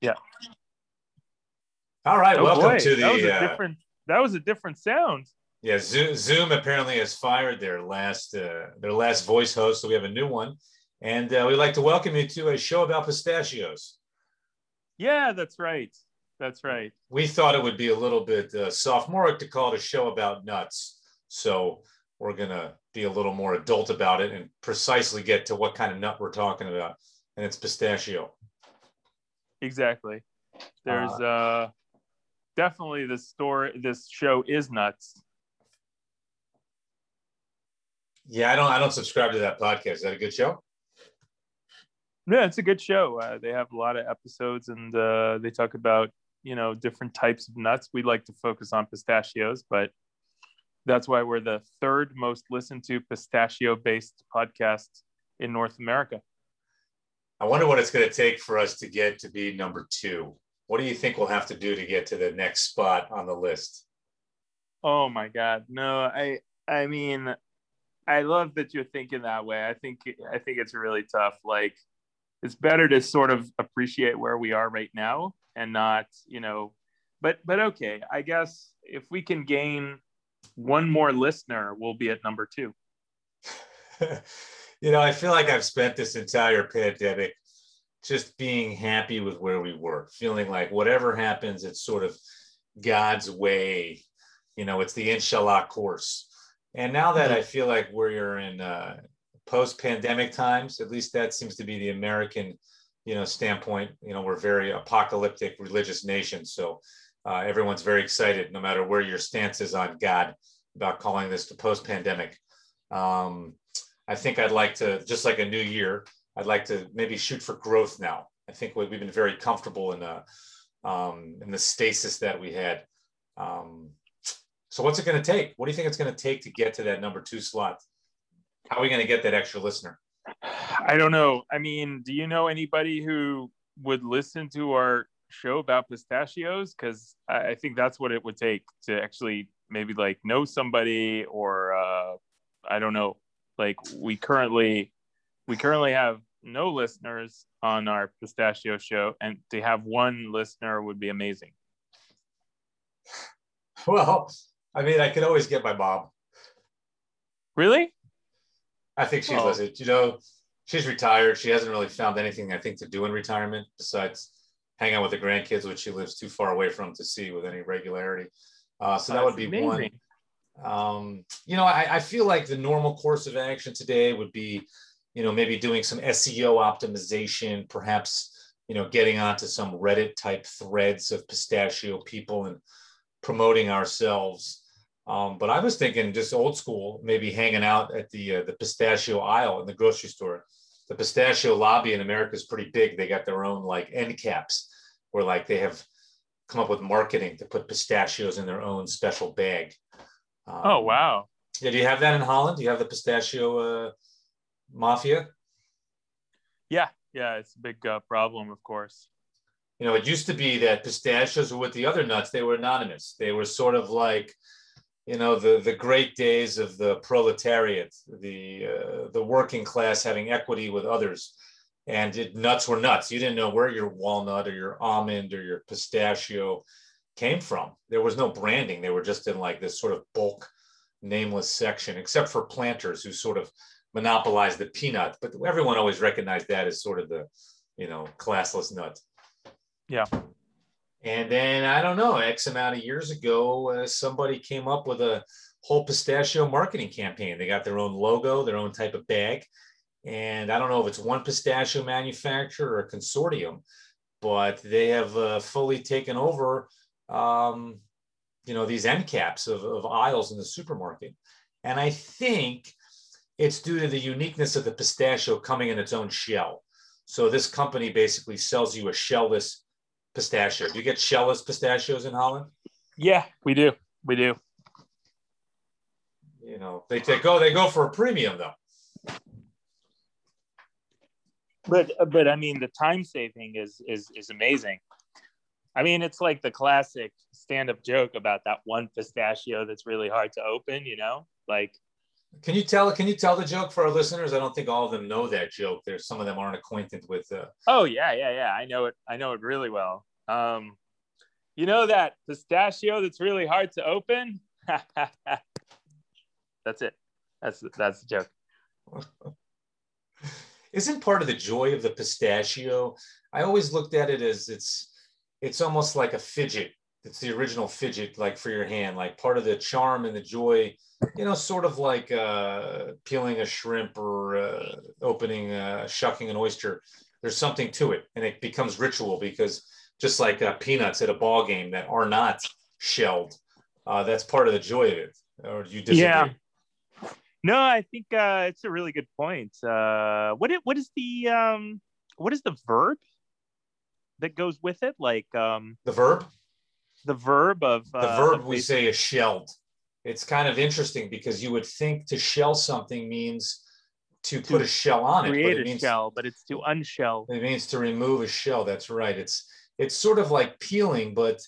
Yeah. All right. Welcome to the. That was a different sound. Yeah, Zoom apparently has fired their last voice host, so we have a new one, and we'd like to welcome you to a show about pistachios. Yeah, that's right. That's right. We thought it would be a little bit sophomoric to call it a show about nuts, so we're gonna be a little more adult about it and precisely get to what kind of nut we're talking about, and it's pistachio. Exactly. There's definitely this show is nuts. Yeah, I don't subscribe to that podcast. Is that a good show? Yeah, it's a good show. They have a lot of episodes, and they talk about, you know, different types of nuts. We like to focus on pistachios, but that's why we're the third most listened to pistachio-based podcast in North America. I wonder what it's going to take for us to get to be number two. What do you think we'll have to do to get to the next spot on the list? Oh, my God. No, I mean, I love that you're thinking that way. I think it's really tough. Like, it's better to sort of appreciate where we are right now and not, you know, but okay, I guess if we can gain one more listener, we'll be at number two. You know, I feel like I've spent this entire pandemic just being happy with where we were, feeling like whatever happens, it's sort of God's way. You know, it's the inshallah course. And now that I feel like we're in post-pandemic times, at least that seems to be the American, you know, standpoint. You know, we're very apocalyptic religious nation. So everyone's very excited, no matter where your stance is on God, about calling this the post-pandemic. I think I'd like to, just like a new year, I'd like to maybe shoot for growth now. I think we've been very comfortable in the stasis that we had. So what's it going to take? What do you think it's going to take to get to that number two slot? How are we going to get that extra listener? I don't know. I mean, do you know anybody who would listen to our show about pistachios? Because I think that's what it would take to actually maybe like know somebody, or I don't know. Like we currently have no listeners on our pistachio show, and to have one listener would be amazing. Well, I mean, I could always get my mom. Really? I think she's listened. You know, she's retired. She hasn't really found anything, I think, to do in retirement besides hang out with the grandkids, which she lives too far away from to see with any regularity. So that would be amazing. One. You know, I feel like the normal course of action today would be, you know, maybe doing some SEO optimization, perhaps, you know, getting onto some Reddit type threads of pistachio people and promoting ourselves. But I was thinking just old school, maybe hanging out at the pistachio aisle in the grocery store. The pistachio lobby in America is pretty big. They got their own like end caps where like they have come up with marketing to put pistachios in their own special bag. Oh, wow. Yeah. Do you have that in Holland? Do you have the pistachio mafia? Yeah. Yeah. It's a big problem, of course. You know, it used to be that pistachios were with the other nuts. They were anonymous. They were sort of like, you know, the great days of the proletariat, the working class having equity with others. And nuts were nuts. You didn't know where your walnut or your almond or your pistachio came from. There was no branding. They were just in like this sort of bulk nameless section, except for planters who sort of monopolized the peanut. But everyone always recognized that as sort of the, you know, classless nut. Yeah. And then, I don't know, X amount of years ago, somebody came up with a whole pistachio marketing campaign. They got their own logo, their own type of bag. And I don't know if it's one pistachio manufacturer or a consortium, but they have fully taken over, you know, these end caps of aisles in the supermarket. And I think it's due to the uniqueness of the pistachio coming in its own shell. So this company basically sells you a shellless pistachio. Do you get shellless pistachios in Holland? Yeah, we do. You know, they go for a premium though. But I mean, the time saving is amazing. I mean, it's like the classic stand-up joke about that one pistachio that's really hard to open, you know, like Can you tell the joke for our listeners? I don't think all of them know that joke. There's some of them aren't acquainted with. Oh yeah. I know it really well. You know that pistachio that's really hard to open? That's it. That's the joke. Isn't part of the joy of the pistachio? I always looked at it as it's almost like a fidget. It's the original fidget, like for your hand, like part of the charm and the joy, you know, sort of like peeling a shrimp or shucking an oyster. There's something to it, and it becomes ritual because just like peanuts at a ball game that are not shelled, that's part of the joy of it. Or do you disagree? Yeah. No, I think it's a really good point. What is the verb that goes with it? Like the verb. The verb of we say is shelled. It's kind of interesting because you would think to shell something means to put a shell on it. But it's to unshell. It means to remove a shell. That's right. It's sort of like peeling, but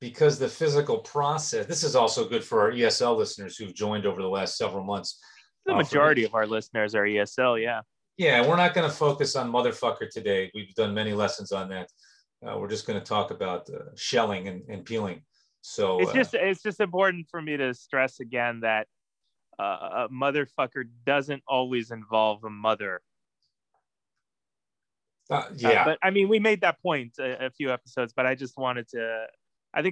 because the physical process. This is also good for our ESL listeners who've joined over the last several months. The majority of our listeners are ESL. Yeah. Yeah, we're not going to focus on motherfucker today. We've done many lessons on that. We're just going to talk about shelling and peeling. So it's just important for me to stress again that a motherfucker doesn't always involve a mother. But I mean, we made that point a few episodes, but I think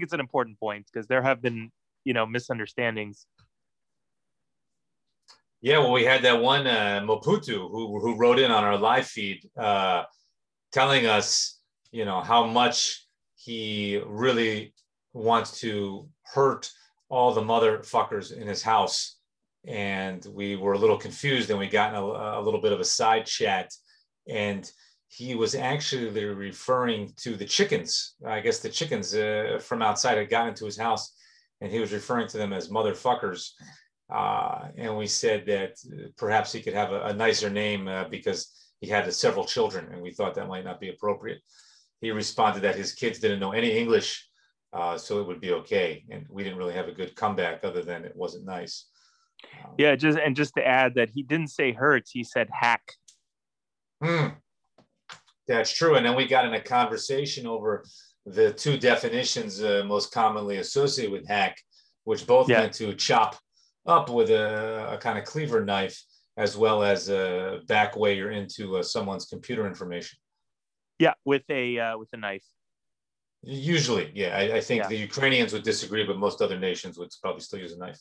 it's an important point because there have been, misunderstandings. Yeah. Well, we had that one Moputu who wrote in on our live feed telling us, how much he really wants to hurt all the motherfuckers in his house. And we were a little confused and we got in a little bit of a side chat. And he was actually referring to the chickens. I guess the chickens from outside had gotten into his house and he was referring to them as motherfuckers. And we said that perhaps he could have a nicer name because he had several children and we thought that might not be appropriate. He responded that his kids didn't know any English, so it would be okay. And we didn't really have a good comeback other than it wasn't nice. Yeah, just to add that he didn't say hurts, he said hack. That's true. And then we got in a conversation over the two definitions most commonly associated with hack, which both meant to chop up with a kind of cleaver knife, as well as back way you're into someone's computer information. Yeah, with a knife. Usually, yeah. I think the Ukrainians would disagree, but most other nations would probably still use a knife.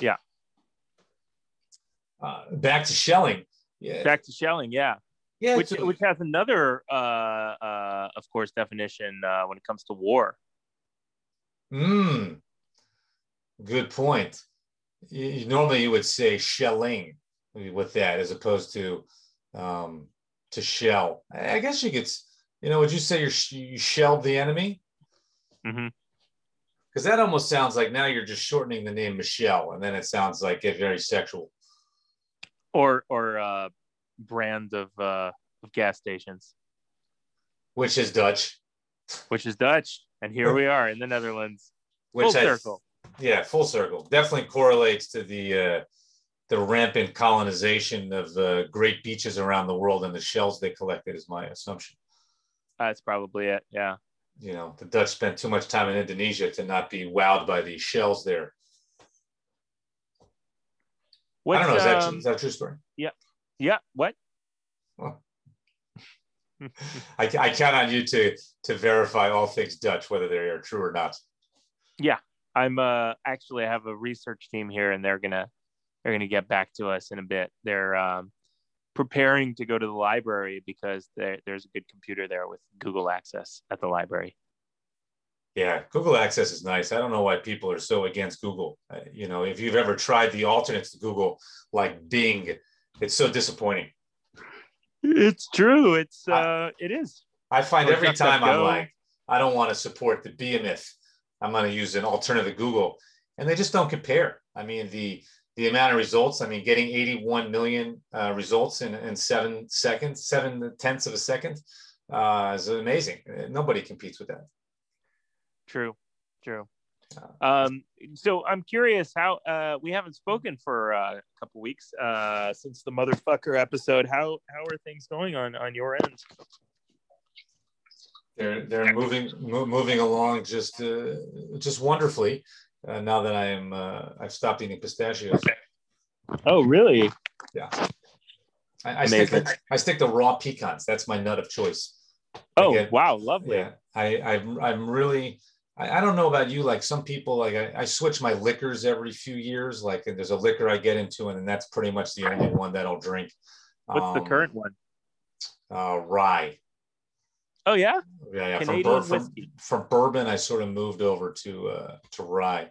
Yeah. Back to shelling. Yeah. Yeah. Which has another, of course, definition when it comes to war. Good point. Normally, you would say shelling with that, as opposed to shell. I guess you could, would you say you shelled the enemy? Because that almost sounds like now you're just shortening the name Michelle, and then it sounds like it's very sexual. Or brand of gas stations. Which is Dutch. And here we are in the Netherlands. Full circle. Yeah, full circle. Definitely correlates to the rampant colonization of the great beaches around the world and the shells they collected is my assumption. That's probably it. Yeah. The Dutch spent too much time in Indonesia to not be wowed by the shells there. I don't know. Is that a true story? Yeah. Yeah. What? Well, I count on you to verify all things Dutch, whether they are true or not. Yeah. I'm actually, I have a research team here and they're going to get back to us in a bit. They're preparing to go to the library because there's a good computer there with Google Access at the library. Yeah, Google Access is nice. I don't know why people are so against Google. If you've ever tried the alternates to Google, like Bing, it's so disappointing. It's true. It is. I find every time I'm like, I don't want to support the behemoth. I'm going to use an alternative to Google. And they just don't compare. I mean, the amount of results, getting 81 million results in 7 seconds, 0.7 of a second is amazing. Nobody competes with that. True. So I'm curious how we haven't spoken for a couple weeks since the motherfucker episode. How are things going on your end? They're moving along just wonderfully. Now that I've stopped eating pistachios. Oh really? Yeah. I stick to raw pecans. That's my nut of choice. Oh wow, lovely. Yeah, I'm really, I don't know about you. Like some people, like I switch my liquors every few years. Like there's a liquor I get into, and then that's pretty much the only one that I'll drink. What's the current one? Rye. Oh yeah. Yeah. From bourbon, I sort of moved over to rye.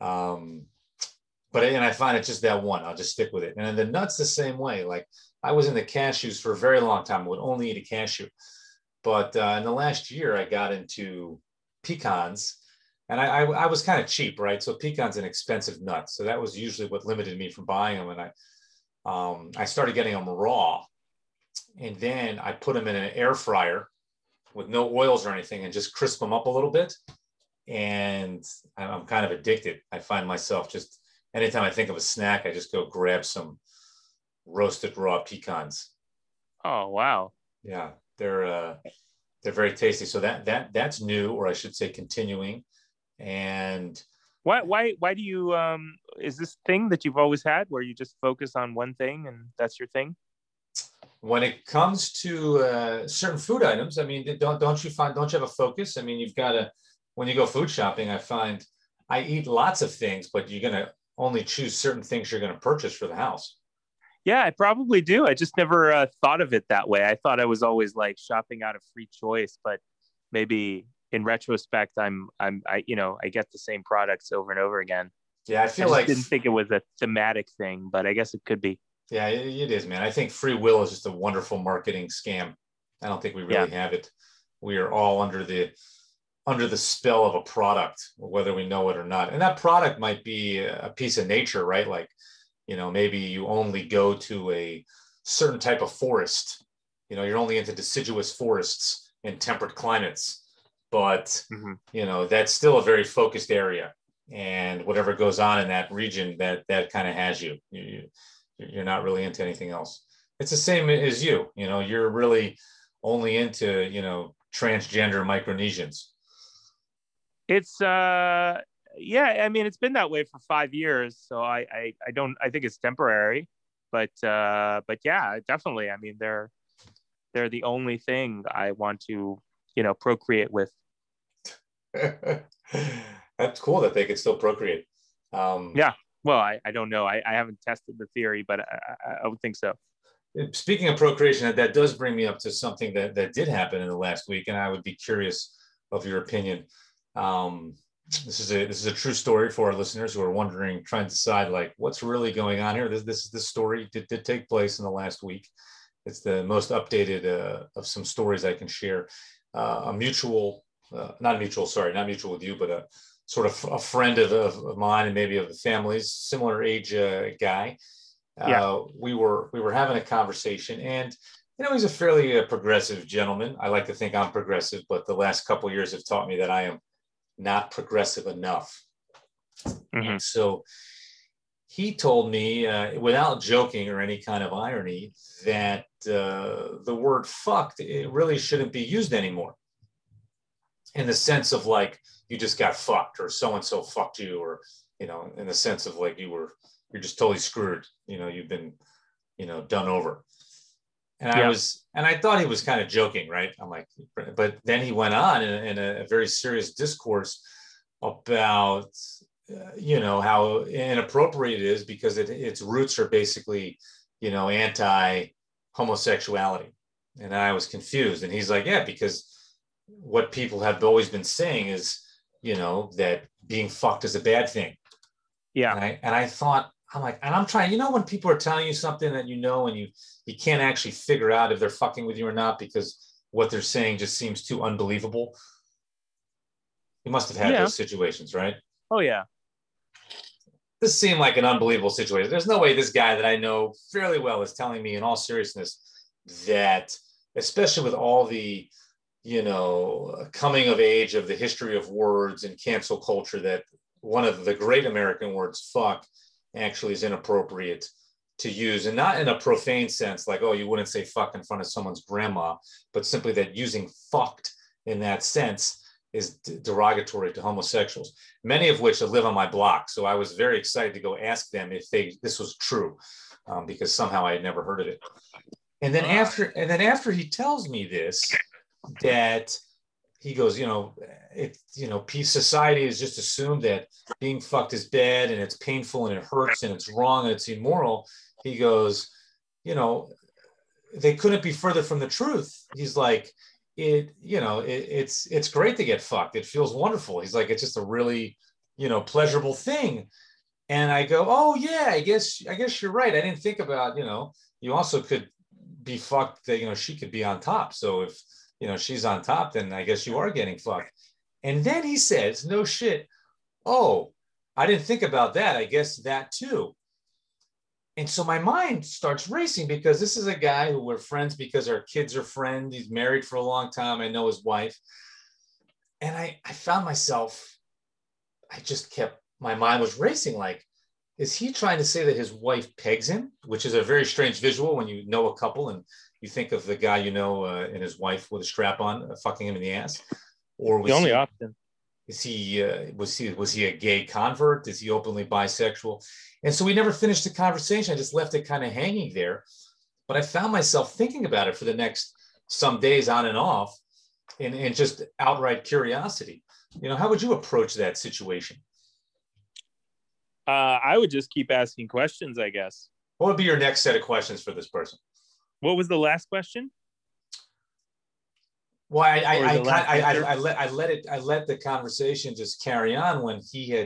But I find it's just that one. I'll just stick with it. And then the nuts the same way. Like I was in the cashews for a very long time. I would only eat a cashew. But in the last year, I got into pecans, and I was kind of cheap, right? So pecans an expensive nut, so that was usually what limited me from buying them. And I started getting them raw, and then I put them in an air fryer with no oils or anything, and just crisp them up a little bit. And I'm kind of addicted. I find myself just anytime I think of a snack, I just go grab some roasted raw pecans. Oh wow! Yeah, they're very tasty. So that's new, or I should say continuing. And why do you is this thing that you've always had where you just focus on one thing and that's your thing? When it comes to certain food items, I mean, don't you have a focus? I mean, when you go food shopping, I find I eat lots of things, but you're gonna only choose certain things you're gonna purchase for the house. Yeah, I probably do. I just never thought of it that way. I thought I was always like shopping out of free choice, but maybe in retrospect, I get the same products over and over again. Yeah, I didn't think it was a thematic thing, but I guess it could be. Yeah, it is, man. I think free will is just a wonderful marketing scam. I don't think we really have it. We are all under the spell of a product, whether we know it or not. And that product might be a piece of nature, right? Like, you know, maybe you only go to a certain type of forest. You know, you're only into deciduous forests in temperate climates. But, you know, that's still a very focused area. And whatever goes on in that region, that kind of has you. You're not really into anything else. It's the same as you. You know, you're really only into, you know, transgender Micronesians. It's... yeah, I mean, it's been that way for 5 years, so I think it's temporary, but yeah, definitely. I mean, they're the only thing I want to, you know, procreate with. That's cool that they can still procreate. Yeah, well, I don't know. I haven't tested the theory, but I would think so. Speaking of procreation, that does bring me up to something that did happen in the last week, and I would be curious of your opinion. This is a true story for our listeners who are wondering, trying to decide like what's really going on here. This story did take place in the last week. It's the most updated of some stories I can share. Not mutual with you, but a sort of a friend of mine and maybe of the family's similar age guy. We were having a conversation, and you know, he's a fairly progressive gentleman. I like to think I'm progressive, but the last couple of years have taught me that I am not progressive enough. So he told me, without joking or any kind of irony, that the word fucked, it really shouldn't be used anymore in the sense of like, you just got fucked or so-and-so fucked you, or, you know, in the sense of like, you're just totally screwed. You know, you've been, you know, done over. And I thought he was kind of joking, right? I'm like, but then he went on in a very serious discourse about, you know, how inappropriate it is because its roots are basically, you know, anti-homosexuality. And I was confused. And he's like, yeah, because what people have always been saying is, you know, that being fucked is a bad thing. Yeah. And I thought, I'm like, and I'm trying, you know, when people are telling you something that you know, and you can't actually figure out if they're fucking with you or not because what they're saying just seems too unbelievable. You must have had those situations, right? Oh, yeah. This seemed like an unbelievable situation. There's no way this guy that I know fairly well is telling me in all seriousness that, especially with all the you know, coming of age of the history of words and cancel culture that one of the great American words, fuck, actually is inappropriate to use, and not in a profane sense, like, oh, you wouldn't say fuck in front of someone's grandma, but simply that using fucked in that sense is derogatory to homosexuals, many of which live on my block. So I was very excited to go ask them if this was true, because somehow I had never heard of it. And then after he tells me this, that he goes, society has just assumed that being fucked is bad and it's painful and it hurts and it's wrong and it's immoral. He goes, they couldn't be further from the truth. He's like, it's great to get fucked. It feels wonderful. He's like, it's just a really, pleasurable thing. And I go, oh yeah, I guess you're right. I didn't think about, you also could be fucked that, she could be on top. So if, she's on top, then I guess you are getting fucked. And then he says, no shit. Oh, I didn't think about that. I guess that too. And so my mind starts racing, because this is a guy who we're friends because our kids are friends. He's married for a long time. I know his wife. And I found myself, my mind was racing. Like, is he trying to say that his wife pegs him? Which is a very strange visual when you know a couple and you think of the guy, and his wife with a strap on, fucking him in the ass. Or was the only option. Is he, was he a gay convert? Is he openly bisexual? And so we never finished the conversation. I just left it kind of hanging there, but I found myself thinking about it for the next some days on and off, and just outright curiosity. How would you approach that situation? I would just keep asking questions, I guess. What would be your next set of questions for this person? What was the last question? Well, I let the conversation just carry on when he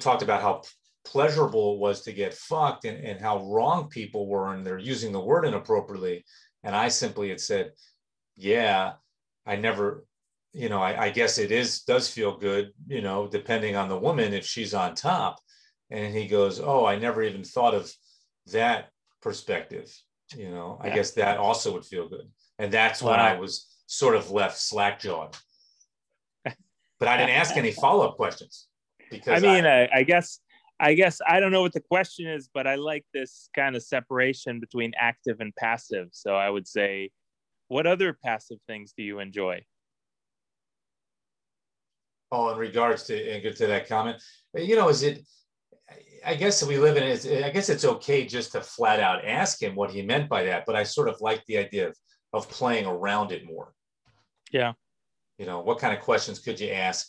talked about how pleasurable it was to get fucked and how wrong people were, and they're using the word inappropriately. And I simply had said, yeah, I guess it does feel good, depending on the woman, if she's on top. And he goes, oh, I never even thought of that perspective. I guess that also would feel good. And that's when I was sort of left slack-jawed. But I didn't ask any follow-up questions, because I guess I don't know what the question is, but I like this kind of separation between active and passive. So I would say, what other passive things do you enjoy? Oh, in regards to that comment, I guess it's okay just to flat out ask him what he meant by that. But I sort of like the idea of playing around it more. Yeah. What kind of questions could you ask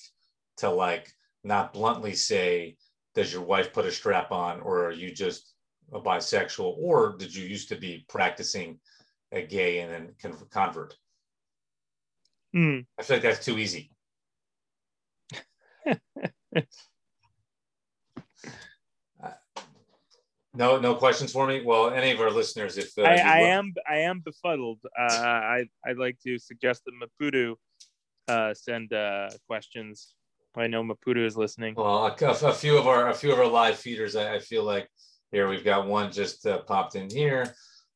to, like, not bluntly say, does your wife put a strap on, or are you just a bisexual, or did you used to be practicing a gay and then convert? I feel like that's too easy. No questions for me. Well, any of our listeners, if I am befuddled. I'd like to suggest that Maputo send questions. I know Maputo is listening. Well, a few of our live feeders. I feel like here we've got one just popped in here.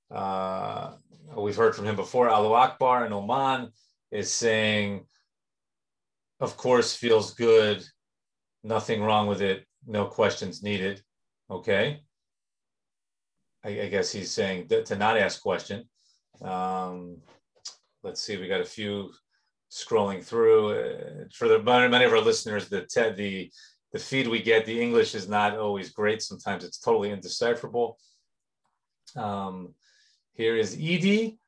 We've heard from him before. Alu Akbar in Oman is saying, "Of course, feels good. Nothing wrong with it. No questions needed." Okay. I guess he's saying to not ask question. Let's see, we got a few scrolling through. For many of our listeners, the feed we get, the English is not always great. Sometimes it's totally indecipherable. Here is Edie.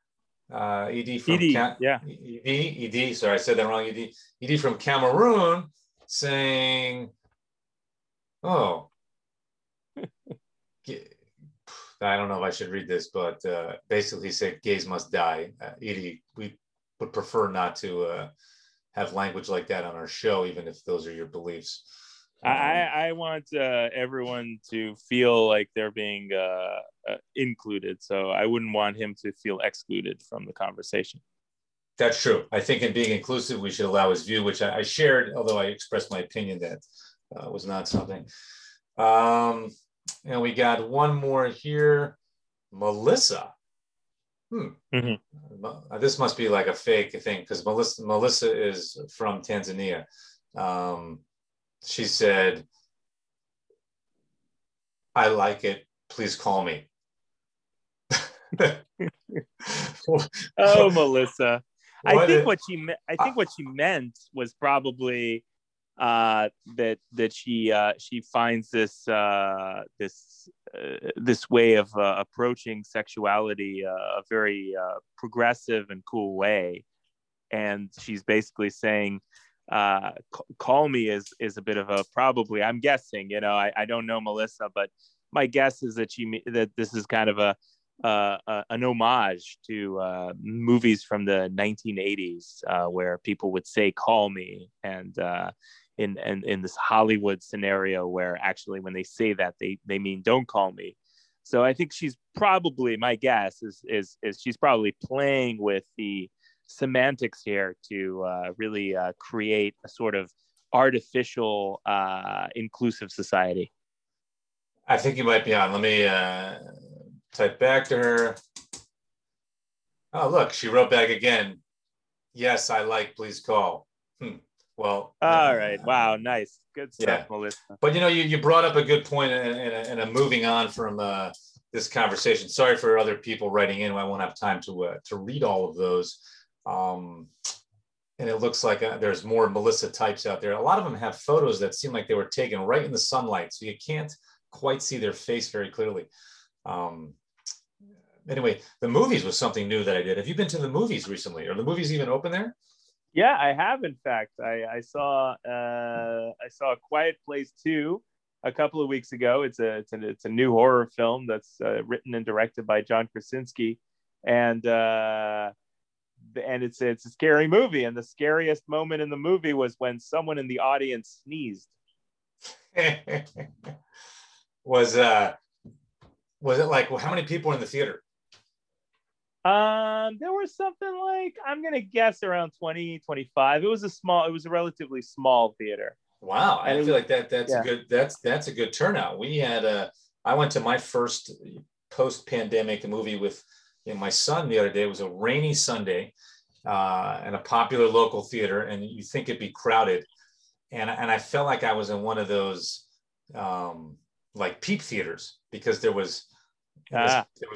Edie from Cameroon saying, oh, I don't know if I should read this, but basically he said gays must die. Edie, we would prefer not to have language like that on our show, even if those are your beliefs. I want everyone to feel like they're being included. So I wouldn't want him to feel excluded from the conversation. That's true. I think in being inclusive, we should allow his view, which I shared, although I expressed my opinion that was not something. And we got one more here, Melissa. This must be like a fake thing, because Melissa is from Tanzania. She said, I like it, please call me. Oh, Melissa. I think what she meant was probably that she finds this way of approaching sexuality a very progressive and cool way, and she's basically saying call me is a bit of a, probably, I'm guessing, I don't know Melissa, but my guess is that this is kind of an homage to movies from the 1980s where people would say call me, and in this Hollywood scenario where actually when they say that they mean don't call me. So I think she's probably, my guess is she's probably playing with the semantics here to really create a sort of artificial inclusive society. I think you might be on. Let me type back to her. Oh, look, she wrote back again. Yes, I like, please call. Well, all right. Wow. Nice. Good stuff, Melissa. But, you brought up a good point, and I'm moving on from this conversation. Sorry for other people writing in. I won't have time to read all of those. And it looks like there's more Melissa types out there. A lot of them have photos that seem like they were taken right in the sunlight, so you can't quite see their face very clearly. Anyway, the movies was something new that I did. Have you been to the movies recently? Are the movies even open there? Yeah, I have, in fact. I saw A Quiet Place 2 a couple of weeks ago. It's a new horror film that's written and directed by John Krasinski, and it's a scary movie. And the scariest moment in the movie was when someone in the audience sneezed. Was it like, how many people were in the theater? There was something like, I'm going to guess around 20, 25. It was a relatively small theater. Wow. I feel like that's a good turnout. We had I went to my first post-pandemic movie with my son the other day. It was a rainy Sunday in a popular local theater, and you think it'd be crowded. And I felt like I was in one of those like peep theaters, because there was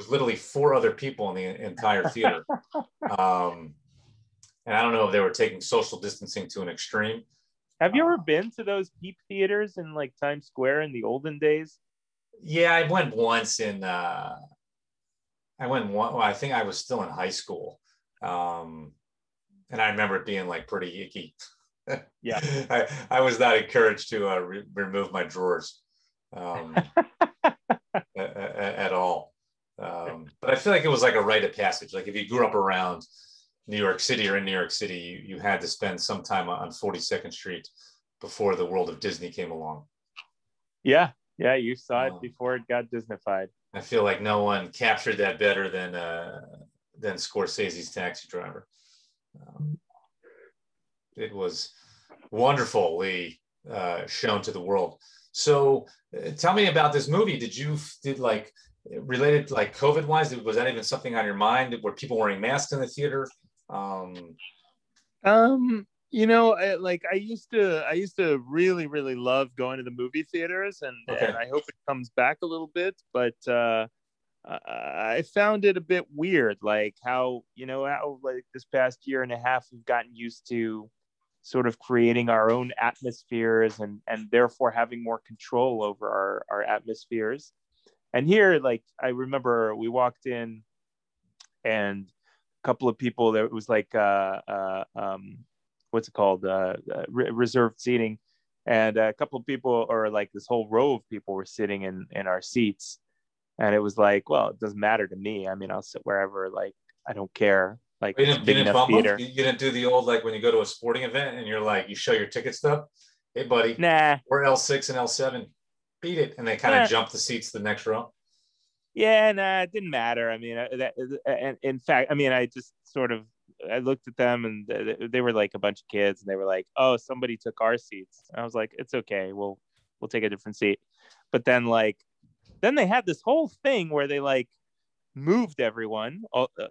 literally 4 other people in the entire theater. And I don't know if they were taking social distancing to an extreme. Have you ever been to those peep theaters in like Times Square in the olden days? Yeah, I went once I think I was still in high school. And I remember it being like pretty icky. Yeah. I was not encouraged to remove my drawers. At all. But I feel like it was like a rite of passage. Like if you grew up around New York City or in New York City, you had to spend some time on 42nd Street before the world of Disney came along. Yeah, you saw it before it got Disneyfied. I feel like no one captured that better than Scorsese's Taxi Driver. It was wonderfully shown to the world. So tell me about this movie. Related to like COVID wise, was that even something on your mind? Were people wearing masks in the theater? I used to really, really love going to the movie theaters, and I hope it comes back a little bit, but I found it a bit weird. Like how like this past year and a half, we've gotten used to sort of creating our own atmospheres and therefore having more control over our atmospheres. And here, like, I remember we walked in and a couple of people, there was like, what's it called? Reserved seating. And a couple of people, or like this whole row of people, were sitting in our seats. And it was like, well, it doesn't matter to me. I mean, I'll sit wherever, like, I don't care. Like, you didn't do the old, like when you go to a sporting event and you're like, you show your ticket stub. Hey, buddy, we're L6 and L7. Beat it. And they kind of jump the seats to the next row. Yeah, it didn't matter. I mean, I just sort of, I looked at them, and they were like a bunch of kids, and they were like, oh, somebody took our seats. And I was like, it's okay. We'll take a different seat. But then they had this whole thing where they like, moved everyone,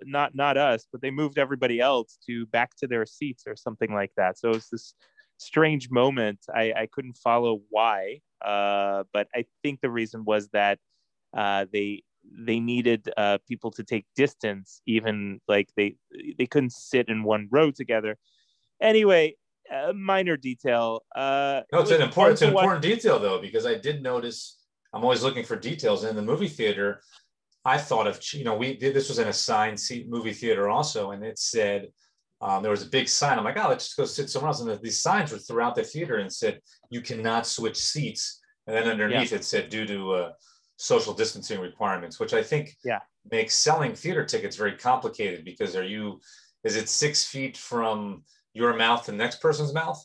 not us, but they moved everybody else to back to their seats or something like that. So it's this strange moment. I couldn't follow why, but I think the reason was that they needed people to take distance, even like they couldn't sit in one row together. Anyway, minor detail. No, it's an important detail though, because I did notice. I'm always looking for details. And in the movie theater, I thought of, this was an assigned seat movie theater also, and it said, there was a big sign. I'm like, oh, let's just go sit somewhere else. And these signs were throughout the theater and said, you cannot switch seats. And then underneath it said, due to social distancing requirements, which I think makes selling theater tickets very complicated, because is it 6 feet from your mouth to the next person's mouth?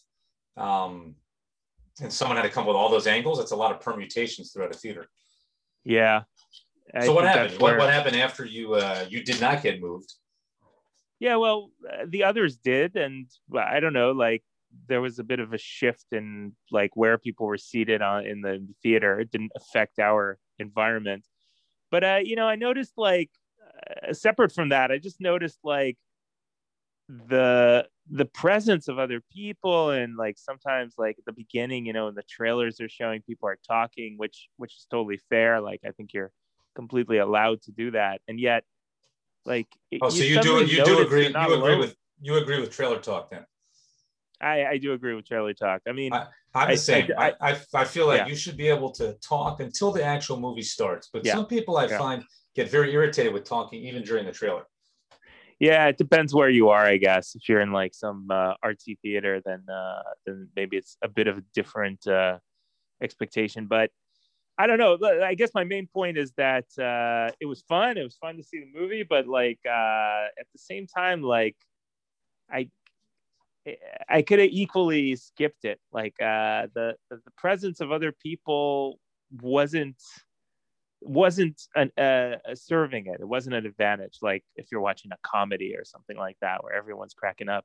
And someone had to come up with all those angles. That's a lot of permutations throughout a theater. Yeah. So what happened? What happened after you you did not get moved? Yeah, well, the others did, and I don't know. Like there was a bit of a shift in like where people were seated in the theater. It didn't affect our environment, but I noticed like separate from that, I just noticed like the presence of other people, and like sometimes like at the beginning, in the trailers they're showing people are talking, which is totally fair. Like I think you're completely allowed to do that, and yet like you agree with trailer talk then? I do agree with trailer talk. I mean, I'm the same. I feel like you should be able to talk until the actual movie starts, but some people I find get very irritated with talking even during the trailer. Yeah, it depends where you are, I guess. If you're in like some artsy theater, then maybe it's a bit of a different expectation. But I don't know. I guess my main point is that it was fun. It was fun to see the movie, but like at the same time, like I could have equally skipped it. Like the presence of other people wasn't serving it. It wasn't an advantage, like if you're watching a comedy or something like that where everyone's cracking up.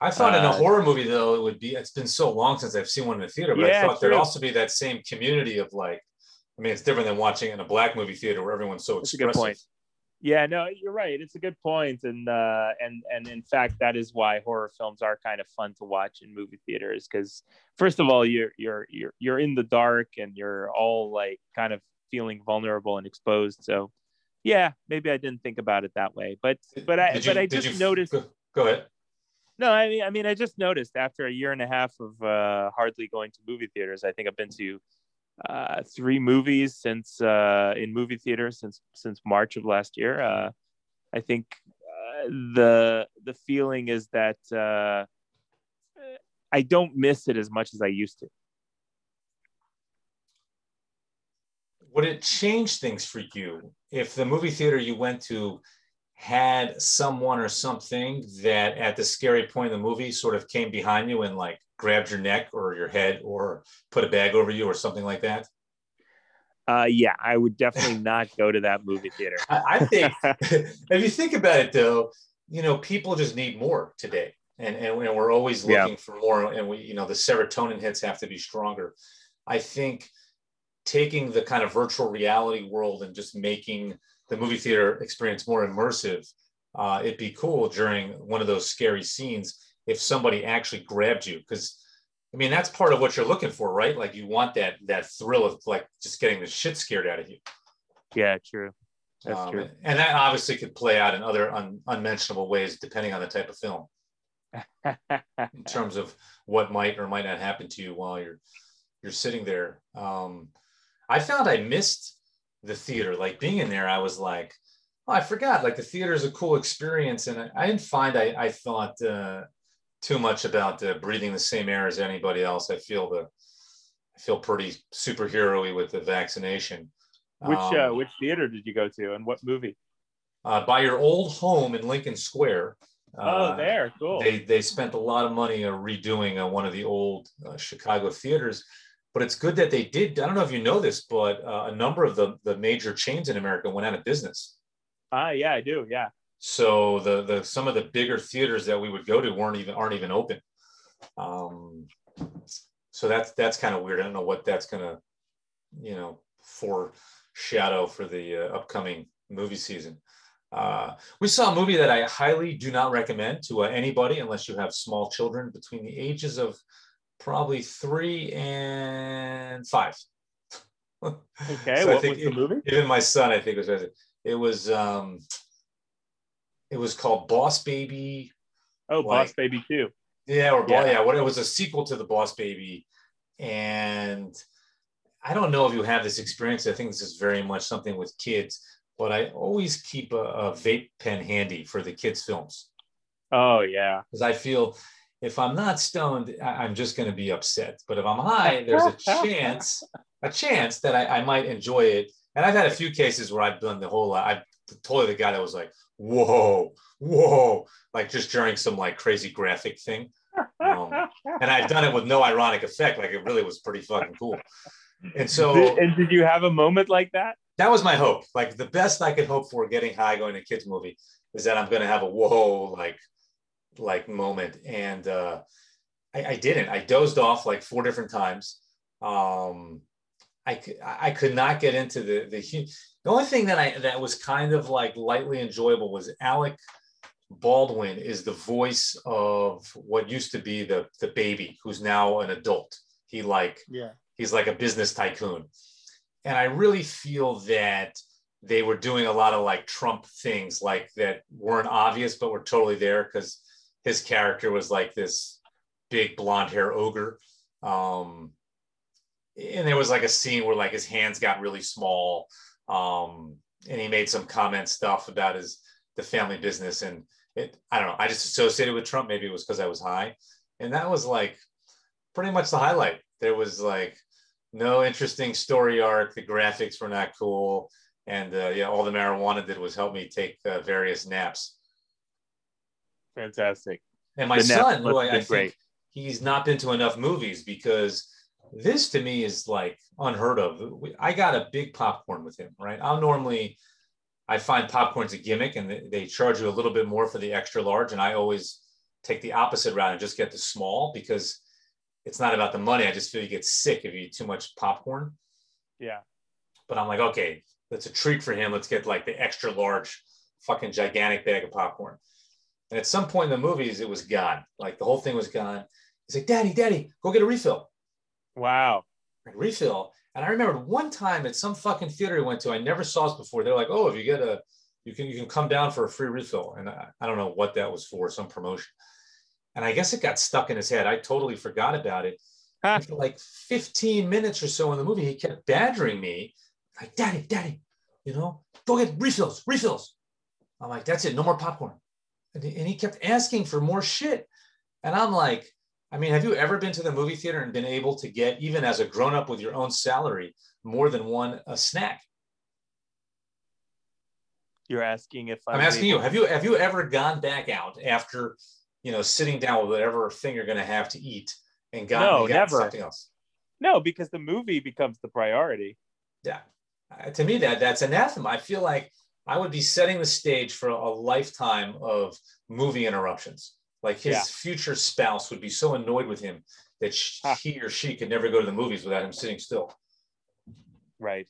I thought in a horror movie though, it's been so long since I've seen one in the theater, but I thought there'd also be that same community of like, I mean, it's different than watching in a black movie theater where everyone's so expressive. That's a good point. Yeah, no, you're right. It's a good point. And in fact, that is why horror films are kind of fun to watch in movie theaters. Cause first of all, you're in the dark and you're all like kind of feeling vulnerable and exposed. So yeah, maybe I didn't think about it that way, but I just noticed. Go ahead. No, I mean, I just noticed after a year and a half of hardly going to movie theaters. I think I've been to 3 movies since in movie theaters since March of last year. I think the feeling is that I don't miss it as much as I used to. Would it change things for you if the movie theater you went to had someone or something that at the scary point of the movie sort of came behind you and like grabbed your neck or your head or put a bag over you or something like that? Yeah, I would definitely not go to that movie theater. I think if you think about it though, people just need more today. And we're always looking for more, and the serotonin hits have to be stronger. I think taking the kind of virtual reality world and just making the movie theater experience more immersive, it'd be cool during one of those scary scenes if somebody actually grabbed you, because I mean that's part of what you're looking for, right? Like you want that thrill of like just getting the shit scared out of you. Yeah, true. That's true. And that obviously could play out in other unmentionable ways depending on the type of film, in terms of what might or might not happen to you while you're sitting there. I found I missed the theater, like being in there. I was like, oh, I forgot, like the theater is a cool experience. And I didn't find I thought too much about breathing the same air as anybody else. I feel pretty superhero-y with the vaccination. Which theater did you go to, and what movie? By your old home in Lincoln Square. There, cool. They spent a lot of money redoing one of the old Chicago theaters. But it's good that they did. I don't know if you know this, but a number of the major chains in America went out of business. Yeah, I do. Yeah. So the some of the bigger theaters that we would go to aren't even open. So that's kind of weird. I don't know what that's gonna foreshadow for the upcoming movie season. We saw a movie that I highly do not recommend to anybody unless you have small children between the ages of probably 3 and 5. Okay, so what was the movie? Even my son, I think, it was called Boss Baby. Oh, like, Boss Baby 2. Yeah, or yeah. Yeah, what, it was a sequel to the Boss Baby, and I don't know if you have this experience. I think this is very much something with kids, but I always keep a vape pen handy for the kids' films. Oh, yeah. Because I feel if I'm not stoned, I'm just going to be upset. But if I'm high, there's a chance, that I might enjoy it. And I've had a few cases where I've done the whole lot. I'm totally the guy that was like, whoa, whoa, like just during some like crazy graphic thing. And I've done it with no ironic effect. Like it really was pretty fucking cool. And so, did you have a moment like that? That was my hope. Like the best I could hope for getting high, going to a kid's movie is that I'm going to have a whoa, like moment. And I didn't. I dozed off like 4 different times. I could not get into the only thing that that was kind of like lightly enjoyable was Alec Baldwin is the voice of what used to be the baby who's now an adult. He like, yeah. He's like a business tycoon. And I really feel that they were doing a lot of like Trump things like that weren't obvious, but were totally there because his character was like this big blonde hair ogre. And there was like a scene where like his hands got really small and he made some comment stuff about the family business. And I don't know, I just associated with Trump. Maybe it was because I was high. And that was like pretty much the highlight. There was like no interesting story arc. The graphics were not cool. And yeah, all the marijuana did was help me take various naps. Fantastic. And my son, who I think he's not been to enough movies because this to me is like unheard of. I got a big popcorn with him, right? I find popcorn's a gimmick and they charge you a little bit more for the extra large. And I always take the opposite route and just get the small because it's not about the money. I just feel you get sick if you eat too much popcorn. Yeah. But I'm like, okay, that's a treat for him. Let's get like the extra large fucking gigantic bag of popcorn. And at some point in the movies, it was gone. Like the whole thing was gone. He's like, daddy, go get a refill. Wow. Refill. And I remembered one time at some fucking theater I went to, I never saw this before. They're like, oh, if you get you can come down for a free refill. And I don't know what that was for, some promotion. And I guess it got stuck in his head. I totally forgot about it. For like 15 minutes or so in the movie, he kept badgering me. Like, daddy, you know, go get refills. I'm like, that's it. No more popcorn. And he kept asking for more shit. And I'm like, I mean, have you ever been to the movie theater and been able to get, even as a grown-up with your own salary, more than one snack? You're asking if I'm asking you, have you ever gone back out after, you know, sitting down with whatever thing you're going to have to eat and got something else? No, because the movie becomes the priority. Yeah. To me, that's anathema. I feel like I would be setting the stage for a lifetime of movie interruptions. Like his future spouse would be so annoyed with him that he or she could never go to the movies without him sitting still. Right.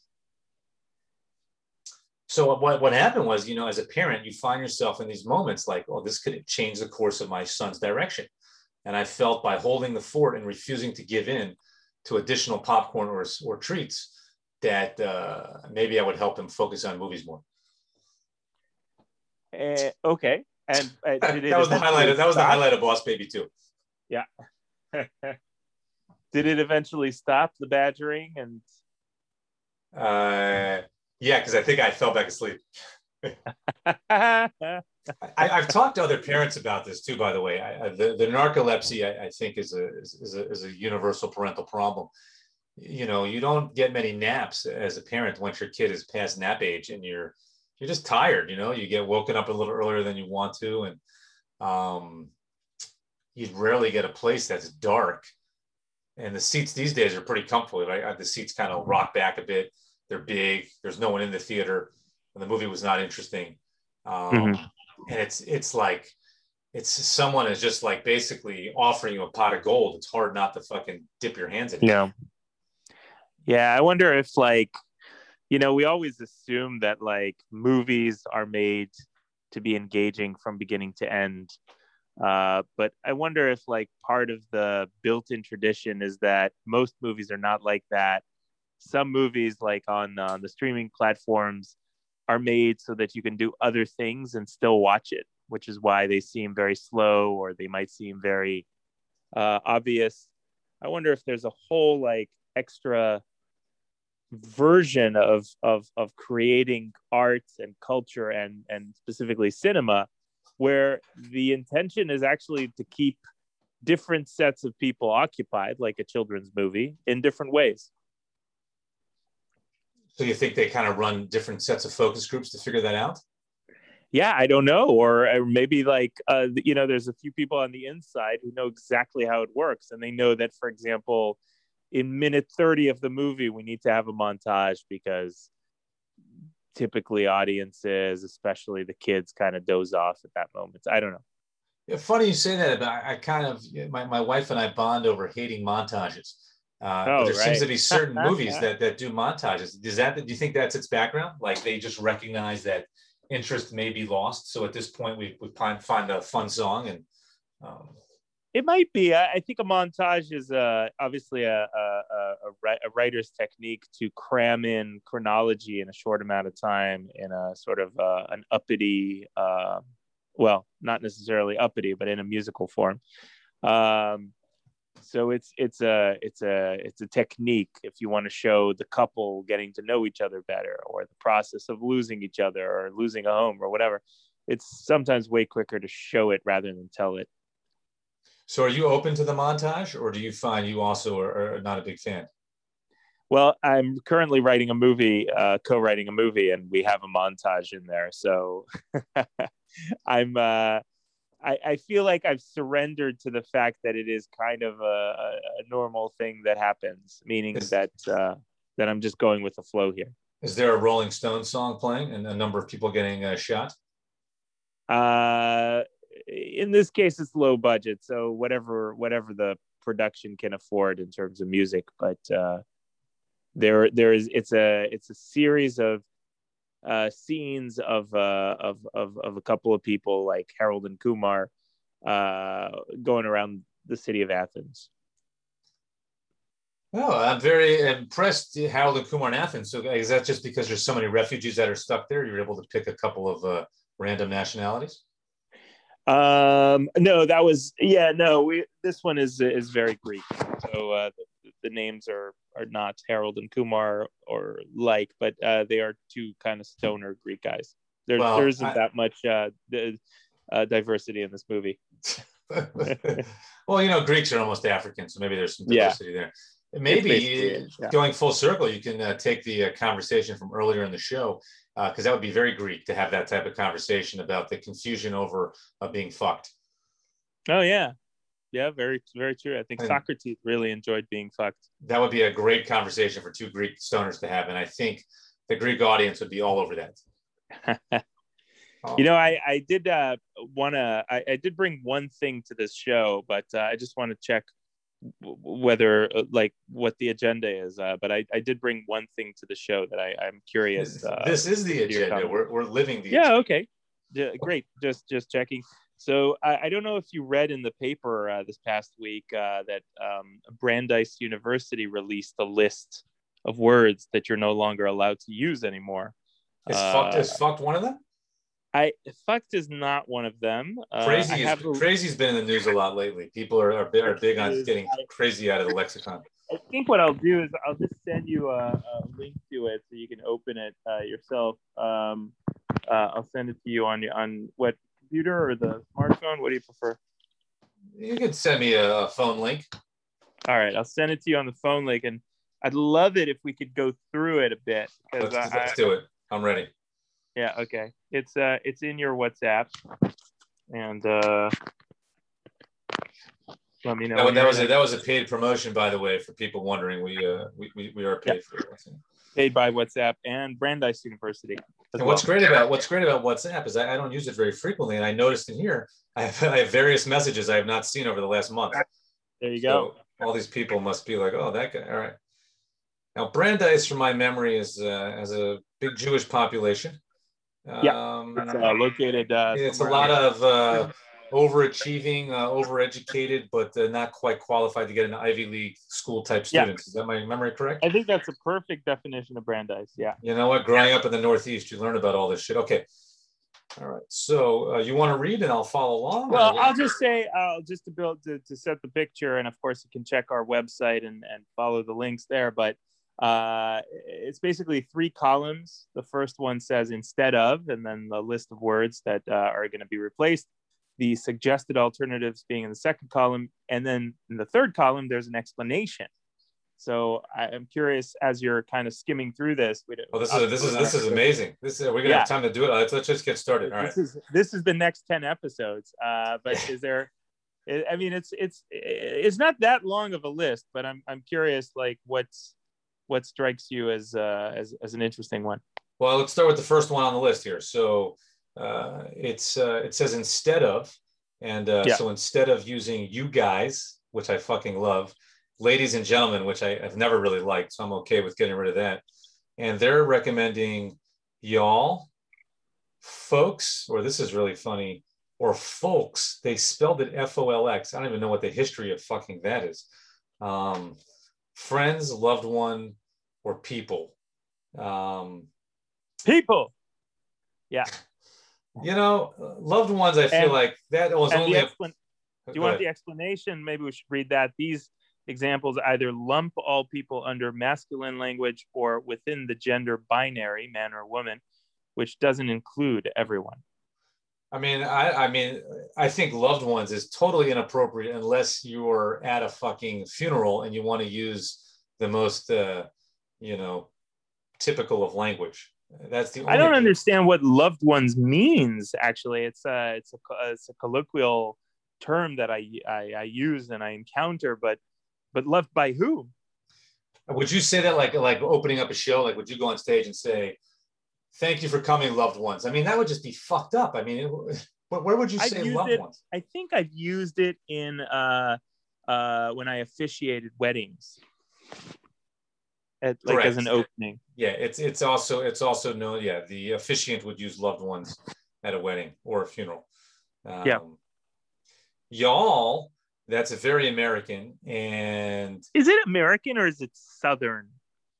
So what happened was, you know, as a parent, you find yourself in these moments like, oh, this could change the course of my son's direction. And I felt by holding the fort and refusing to give in to additional popcorn or treats that maybe I would help him focus on movies more. Okay. And that was the highlight of Boss Baby 2. Yeah. Did it eventually stop the badgering? And yeah, because I think I fell back asleep. I've talked to other parents about this too, by the way. The narcolepsy, I think, is a universal parental problem. You know, you don't get many naps as a parent once your kid is past nap age, and you're just tired. You know, you get woken up a little earlier than you want to, and you'd rarely get a place that's dark. And the seats these days are pretty comfortable. Right? The seats kind of rock back a bit. They're big. There's no one in the theater, and the movie was not interesting. And it's like someone is just like basically offering you a pot of gold. It's hard not to fucking dip your hands in it. Yeah, I wonder if like you know, we always assume that like movies are made to be engaging from beginning to end. But I wonder if like part of the built-in tradition is that most movies are not like that. Some movies like on the streaming platforms are made so that you can do other things and still watch it, which is why they seem very slow or they might seem very obvious. I wonder if there's a whole like extra version of creating arts and culture and specifically cinema, where the intention is actually to keep different sets of people occupied, like a children's movie, in different ways. So you think they kind of run different sets of focus groups to figure that out? Yeah, I don't know. Or maybe like, you know, there's a few people on the inside who know exactly how it works. And they know that, for example, in minute 30 of the movie, we need to have a montage because typically audiences, especially the kids, kind of doze off at that moment. I don't know. Yeah, funny you say that, but I kind of, my wife and I bond over hating montages. There seems to be certain movies that do montages. Do you think that's its background? Like they just recognize that interest may be lost. So at this point, we find a fun song, and it might be. I think a montage is obviously a writer's technique to cram in chronology in a short amount of time in a sort of an uppity, well, not necessarily uppity, but in a musical form. So it's a technique if you want to show the couple getting to know each other better, or the process of losing each other, or losing a home, or whatever. It's sometimes way quicker to show it rather than tell it. So are you open to the montage, or do you find you also are not a big fan? Well, I'm currently writing a movie, co-writing a movie, and we have a montage in there. So I feel like I've surrendered to the fact that it is kind of a normal thing that happens, meaning that I'm just going with the flow here. Is there a Rolling Stones song playing and a number of people getting shot? In this case, it's low budget, so whatever the production can afford in terms of music. But it's a series of scenes of a couple of people like Harold and Kumar going around the city of Athens. Oh, I'm very impressed, Harold and Kumar in Athens. So is that just because there's so many refugees that are stuck there? You're able to pick a couple of random nationalities? This one is very Greek. So the names are not Harold and Kumar or like, but they are two kind of stoner Greek guys. There isn't that much diversity in this movie. Well, you know, Greeks are almost African, so maybe there's some diversity there. Maybe going full circle, you can take the conversation from earlier in the show, because that would be very Greek to have that type of conversation about the confusion over being fucked. Oh, yeah. Yeah, very, very true. I think Socrates really enjoyed being fucked. That would be a great conversation for two Greek stoners to have. And I think the Greek audience would be all over that. You know, I did bring one thing to this show, but I just want to check whether like what the agenda is, but I did bring one thing to the show that I'm curious. This is the agenda. We're living the agenda. Okay, great. Just checking. So I don't know if you read in the paper this past week that Brandeis University released a list of words that you're no longer allowed to use anymore. Is fucked one of them? Fucked is not one of them. Crazy's been in the news a lot lately. People are big on getting crazy out of the lexicon. I think what I'll do is I'll just send you a link to it so you can open it yourself. I'll send it to you on what computer or the smartphone? What do you prefer? You could send me a phone link. All right, I'll send it to you on the phone link, and I'd love it if we could go through it a bit. Let's do it. I'm ready. Yeah. Okay. It's in your WhatsApp, and let me know. That was a paid promotion, by the way, for people wondering. We are paid for it. Paid by WhatsApp and Brandeis University. And what's great about WhatsApp is I don't use it very frequently, and I noticed in here I have various messages I have not seen over the last month. There you go. All these people must be like, oh, that guy. All right. Now, Brandeis, from my memory, is has a big Jewish population. Yeah, it's located. It's a lot of overachieving, overeducated, but not quite qualified to get an Ivy League school type students. Yeah. Is that my memory correct? I think that's a perfect definition of Brandeis. Yeah. You know what? Growing up in the Northeast, you learn about all this shit. Okay. All right. So you want to read, and I'll follow along. Well, I'll just say, just to build to set the picture, and of course you can check our website and follow the links there. But it's basically three columns. The first one says instead of, and then the list of words that are going to be replaced. The suggested alternatives being in the second column, and then in the third column there's an explanation. So I'm curious, as you're kind of skimming through this. This is amazing. We're gonna have time to do it. Let's just get started. All right. This is the next 10 episodes. But is there? I mean, it's not that long of a list, but I'm curious, like what strikes you as an interesting one? Well, let's start with the first one on the list here. So. It says instead of, and so instead of using you guys, which I fucking love, ladies and gentlemen, which I've never really liked, so I'm okay with getting rid of that. And they're recommending y'all, folks, or this is really funny, or folks. They spelled it F-O-L-X. I don't even know what the history of fucking that is. Friends, loved one, or people. People. Yeah. You know, loved ones, I feel like that was only... Do you want the explanation? Maybe we should read that. These examples either lump all people under masculine language or within the gender binary, man or woman, which doesn't include everyone. I mean, I think loved ones is totally inappropriate unless you're at a fucking funeral and you want to use the most, typical of language. That's the only I don't understand what loved ones means. Actually, it's a colloquial term that I use and I encounter, but loved by who? Would you say that like opening up a show? Like, would you go on stage and say, "Thank you for coming, loved ones"? I mean, that would just be fucked up. I mean, where would you say loved ones? I think I've used it in when I officiated weddings. Like as an opening, it's also known. Yeah, the officiant would use loved ones at a wedding or a funeral. Y'all, that's very American. And is it American or is it Southern?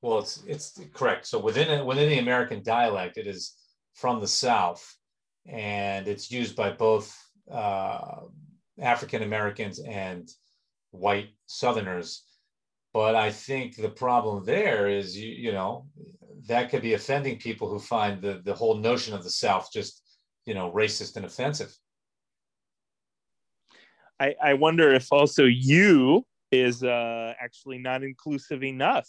Well, it's correct. So within the American dialect, it is from the South, and it's used by both African Americans and white Southerners. But I think the problem there is, you know, that could be offending people who find the whole notion of the South just, racist and offensive. I wonder if also you is actually not inclusive enough.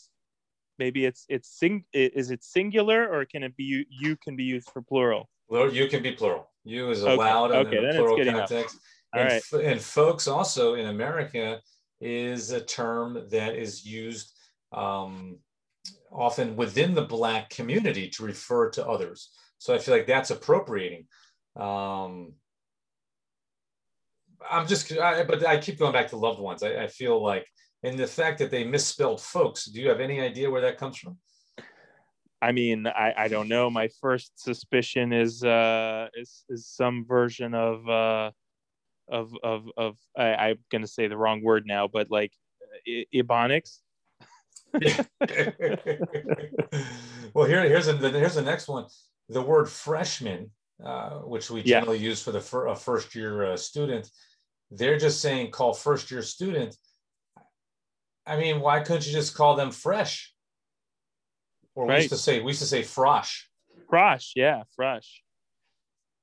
Maybe is it singular, or can it be you can be used for plural? Well, you can be plural. You is allowed in a plural context. And folks also in America is a term that is used often within the Black community to refer to others. So I feel like that's appropriating. But I keep going back to loved ones. I feel like, and the fact that they misspelled folks, do you have any idea where that comes from? I mean, I don't know. My first suspicion is some version of I'm going to say the wrong word now, but like Ebonics. Well, here's the next one. The word freshman, which we generally use for a first year student, they're just saying call first year student. I mean, why couldn't you just call them fresh? Or we used to say frosh. Frosh, yeah, fresh.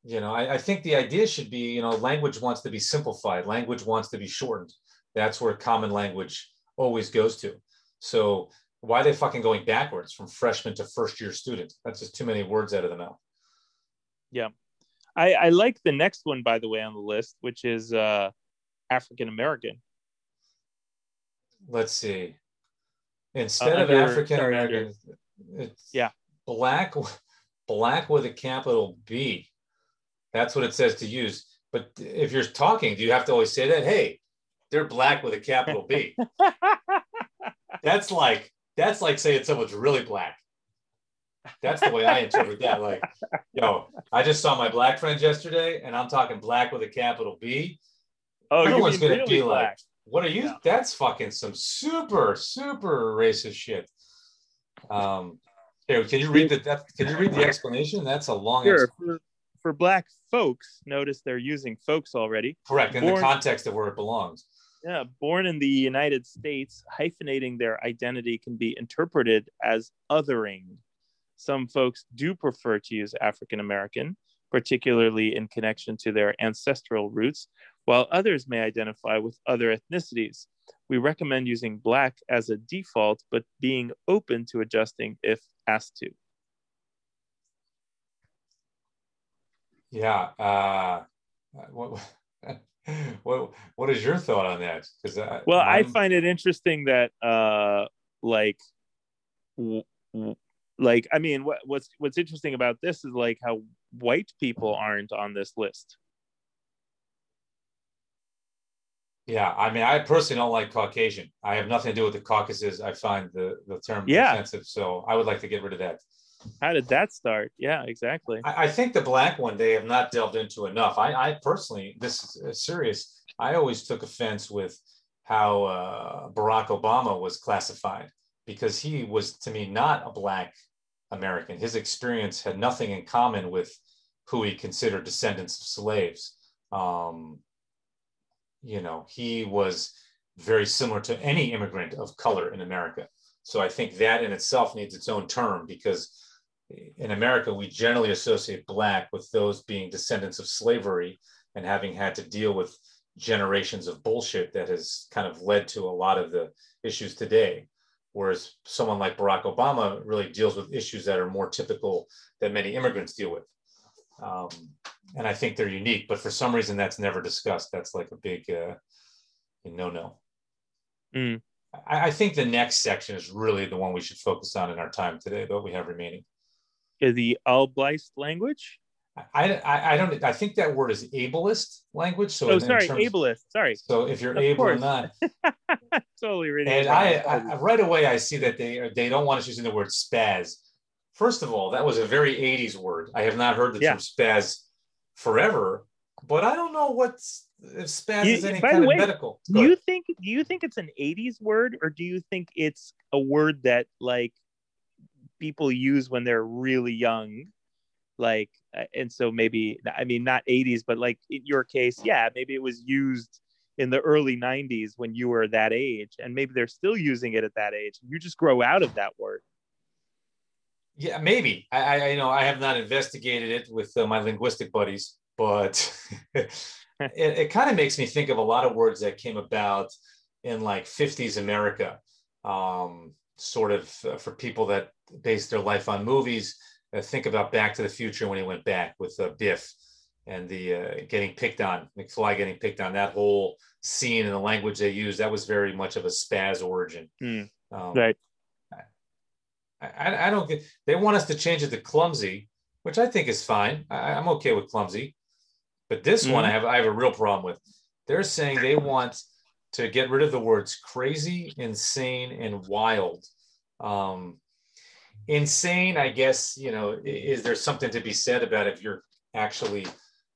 You know, I think the idea should be, language wants to be simplified. Language wants to be shortened. That's where common language always goes to. So why are they fucking going backwards from freshman to first year student? That's just too many words out of the mouth. Yeah. I like the next one, by the way, on the list, which is African-American. Let's see. Instead of African-American, it's Black with a capital B. That's what it says to use. But if you're talking, do you have to always say that? Hey, they're Black with a capital B. That's like, That's like saying someone's really black. That's the way I interpret that. Like, yo, I just saw my black friends yesterday, and I'm talking black with a capital B. Oh, everyone's gonna really be black. Like, what are you? Yeah. That's fucking some super, super racist shit. Here, can you read the explanation? That's a long explanation. For black folks, notice they're using folks already. Correct, in the context of where it belongs. Yeah, born in the United States, hyphenating their identity can be interpreted as othering. Some folks do prefer to use African American, particularly in connection to their ancestral roots, while others may identify with other ethnicities. We recommend using black as a default, but being open to adjusting if asked to. Yeah. What is your thought on that? Because well, I find it interesting that I mean, what's interesting about this is like how white people aren't on this list. Yeah, I mean, I personally don't like Caucasian. I have nothing to do with the Caucasus. I find the term offensive, so I would like to get rid of that. How did that start? Yeah, exactly. I think the black one they have not delved into enough. I personally, this is serious, I always took offense with how Barack Obama was classified, because he was, to me, not a black American. His experience had nothing in common with who he considered descendants of slaves. You know, he was very similar to any immigrant of color in America. So I think that in itself needs its own term, because in America, we generally associate black with those being descendants of slavery and having had to deal with generations of bullshit that has kind of led to a lot of the issues today. Whereas someone like Barack Obama really deals with issues that are more typical that many immigrants deal with. And I think they're unique, but for some reason that's never discussed. That's like a big no-no. Mm. I think the next section is really the one we should focus on in our time today, but we have remaining. The ableist language? I don't. I think that word is ableist language. So ableist. Sorry. So if you're able or not, totally reading. And I right away I see that they don't want us using the word spaz. First of all, that was a very 80s word. I have not heard the term spaz forever, but I don't know what's. If spaz is any kind of medical. Do you think it's an 80s word, or do you think it's a word that like people use when they're really young? Like, and so maybe, I mean, not 80s, but like in your case, yeah, maybe it was used in the early 90s when you were that age, and maybe they're still using it at that age. You just grow out of that word. Yeah, maybe. I you know, I have not investigated it with my linguistic buddies, but it kind of makes me think of a lot of words that came about in like 50s America, sort of for people that base their life on movies. Think about Back to the Future when he went back with Biff and the getting picked on, McFly getting picked on, that whole scene and the language they used, that was very much of a spaz origin. Mm, right. I don't get, they want us to change it to clumsy, which I think is fine. I'm okay with clumsy. But this one I have a real problem with. They're saying they want to get rid of the words crazy, insane, and wild. Insane, I guess, you know, is there something to be said about if you're actually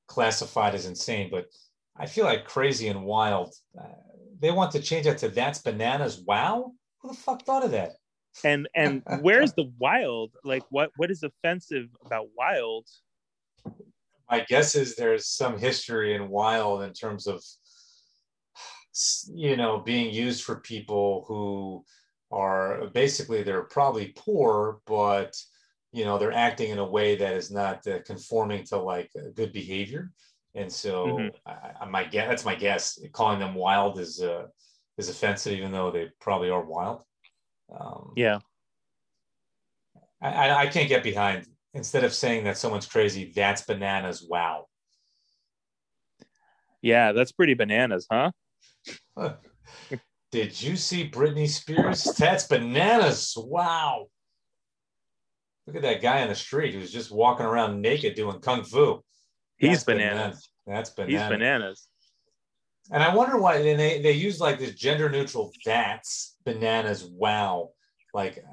classified as insane? But I feel like crazy and wild, they want to change that to that's bananas. Wow. Who the fuck thought of that? And where's the wild? Like what is offensive about wild? My guess is there's some history in wild in terms of, you know, being used for people who are basically, they're probably poor, but, you know, they're acting in a way that is not conforming to like good behavior. And so that's my guess. Calling them wild is offensive, even though they probably are wild. I can't get behind. Instead of saying that someone's crazy, that's bananas. Wow. Yeah, that's pretty bananas, huh? Did you see Britney Spears? That's bananas. Wow. Look at that guy on the street who's just walking around naked doing kung fu. He's bananas. That's bananas. He's bananas. And I wonder why they use like this gender neutral that's bananas. Wow. Like,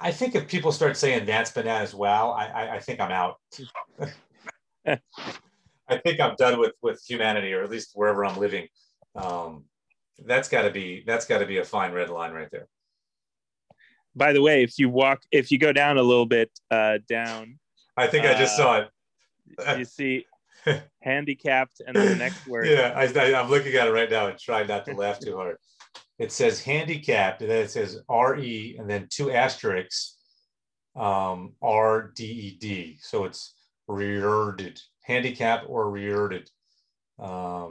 I think if people start saying that's bananas, wow, I think I'm out. I think I'm done with humanity, or at least wherever I'm living. That's got to be a fine red line right there. By the way, if you go down a little bit down, I think I just saw it. You see handicapped and the next word. Yeah, I'm looking at it right now and trying not to laugh too hard. It says handicapped, and then it says RE, and then 2 asterisks, RDED. So it's rearded, handicap or rearded. My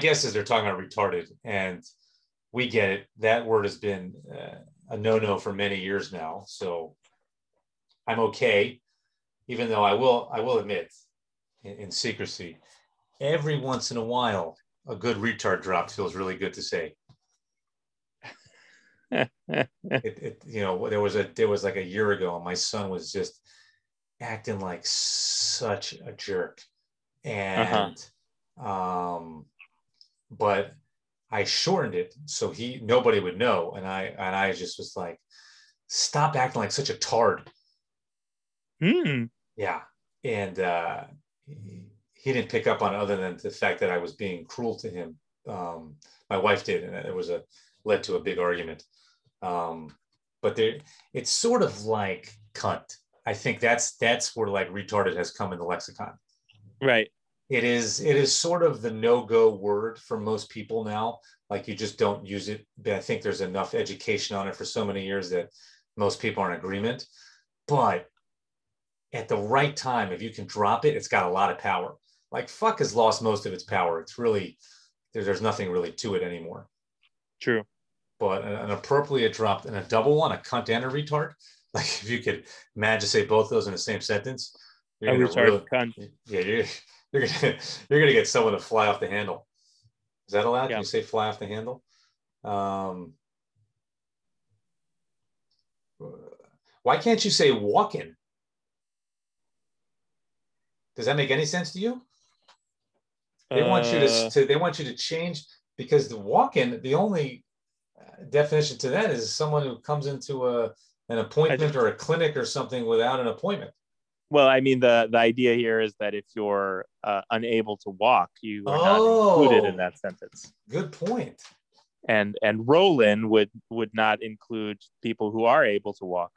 guess is they're talking about retarded, and we get it. That word has been a no-no for many years now. So I'm okay, even though I will admit in secrecy, every once in a while, a good retard drop feels really good to say. There was like a year ago, and my son was just acting like such a jerk, and but I shortened it so nobody would know, and I just was like, stop acting like such a tard. Yeah, and he didn't pick up on it, other than the fact that I was being cruel to him. My wife did, and it was led to a big argument. But it's sort of like cunt. I think that's where like retarded has come in the lexicon. Right. It is sort of the no-go word for most people now. Like, you just don't use it. But I think there's enough education on it for so many years that most people are in agreement. But at the right time, if you can drop it, it's got a lot of power. Like, fuck has lost most of its power. It's really, there's nothing really to it anymore. True. But an appropriate drop and a double one, a cunt and a retard. Like, if you could manage to say both those in the same sentence, you're going to really, cunt. Yeah, you're gonna get someone to fly off the handle. Is that allowed? Yeah. Can you say fly off the handle? Why can't you say walking? Does that make any sense to you? They want you to change, because the walk-in, the only definition to that is someone who comes into an appointment or a clinic or something without an appointment. Well, I mean, the idea here is that if you're unable to walk, you are not included in that sentence. Good point. And roll-in would not include people who are able to walk.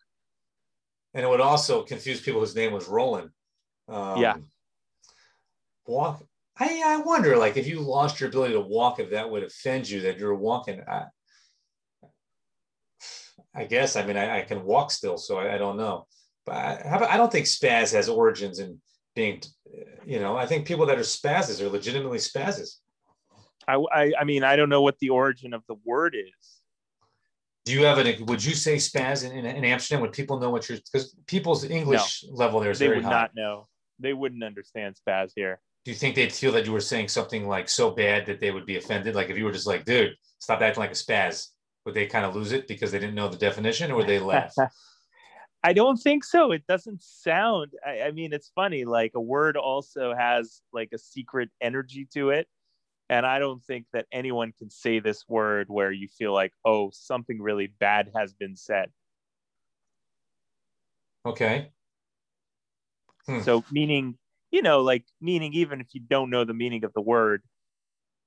And it would also confuse people whose name was Roland. Yeah. Walk. I wonder, like, if you lost your ability to walk, if that would offend you that you're walking. I guess. I mean, I can walk still, so I don't know. But I don't think spaz has origins in being, I think people that are spazzes are legitimately spazzes. I mean, I don't know what the origin of the word is. Do you have would you say spaz in Amsterdam? Would people know what you're, because people's English level there is very high. They would not know. They wouldn't understand spaz here. Do you think they'd feel that you were saying something like so bad that they would be offended? Like, if you were just like, dude, stop acting like a spaz, would they kind of lose it because they didn't know the definition, or would they laugh? I don't think so. It doesn't sound, I mean, it's funny. Like, a word also has like a secret energy to it. And I don't think that anyone can say this word where you feel like, oh, something really bad has been said. Okay. So meaning, meaning, even if you don't know the meaning of the word,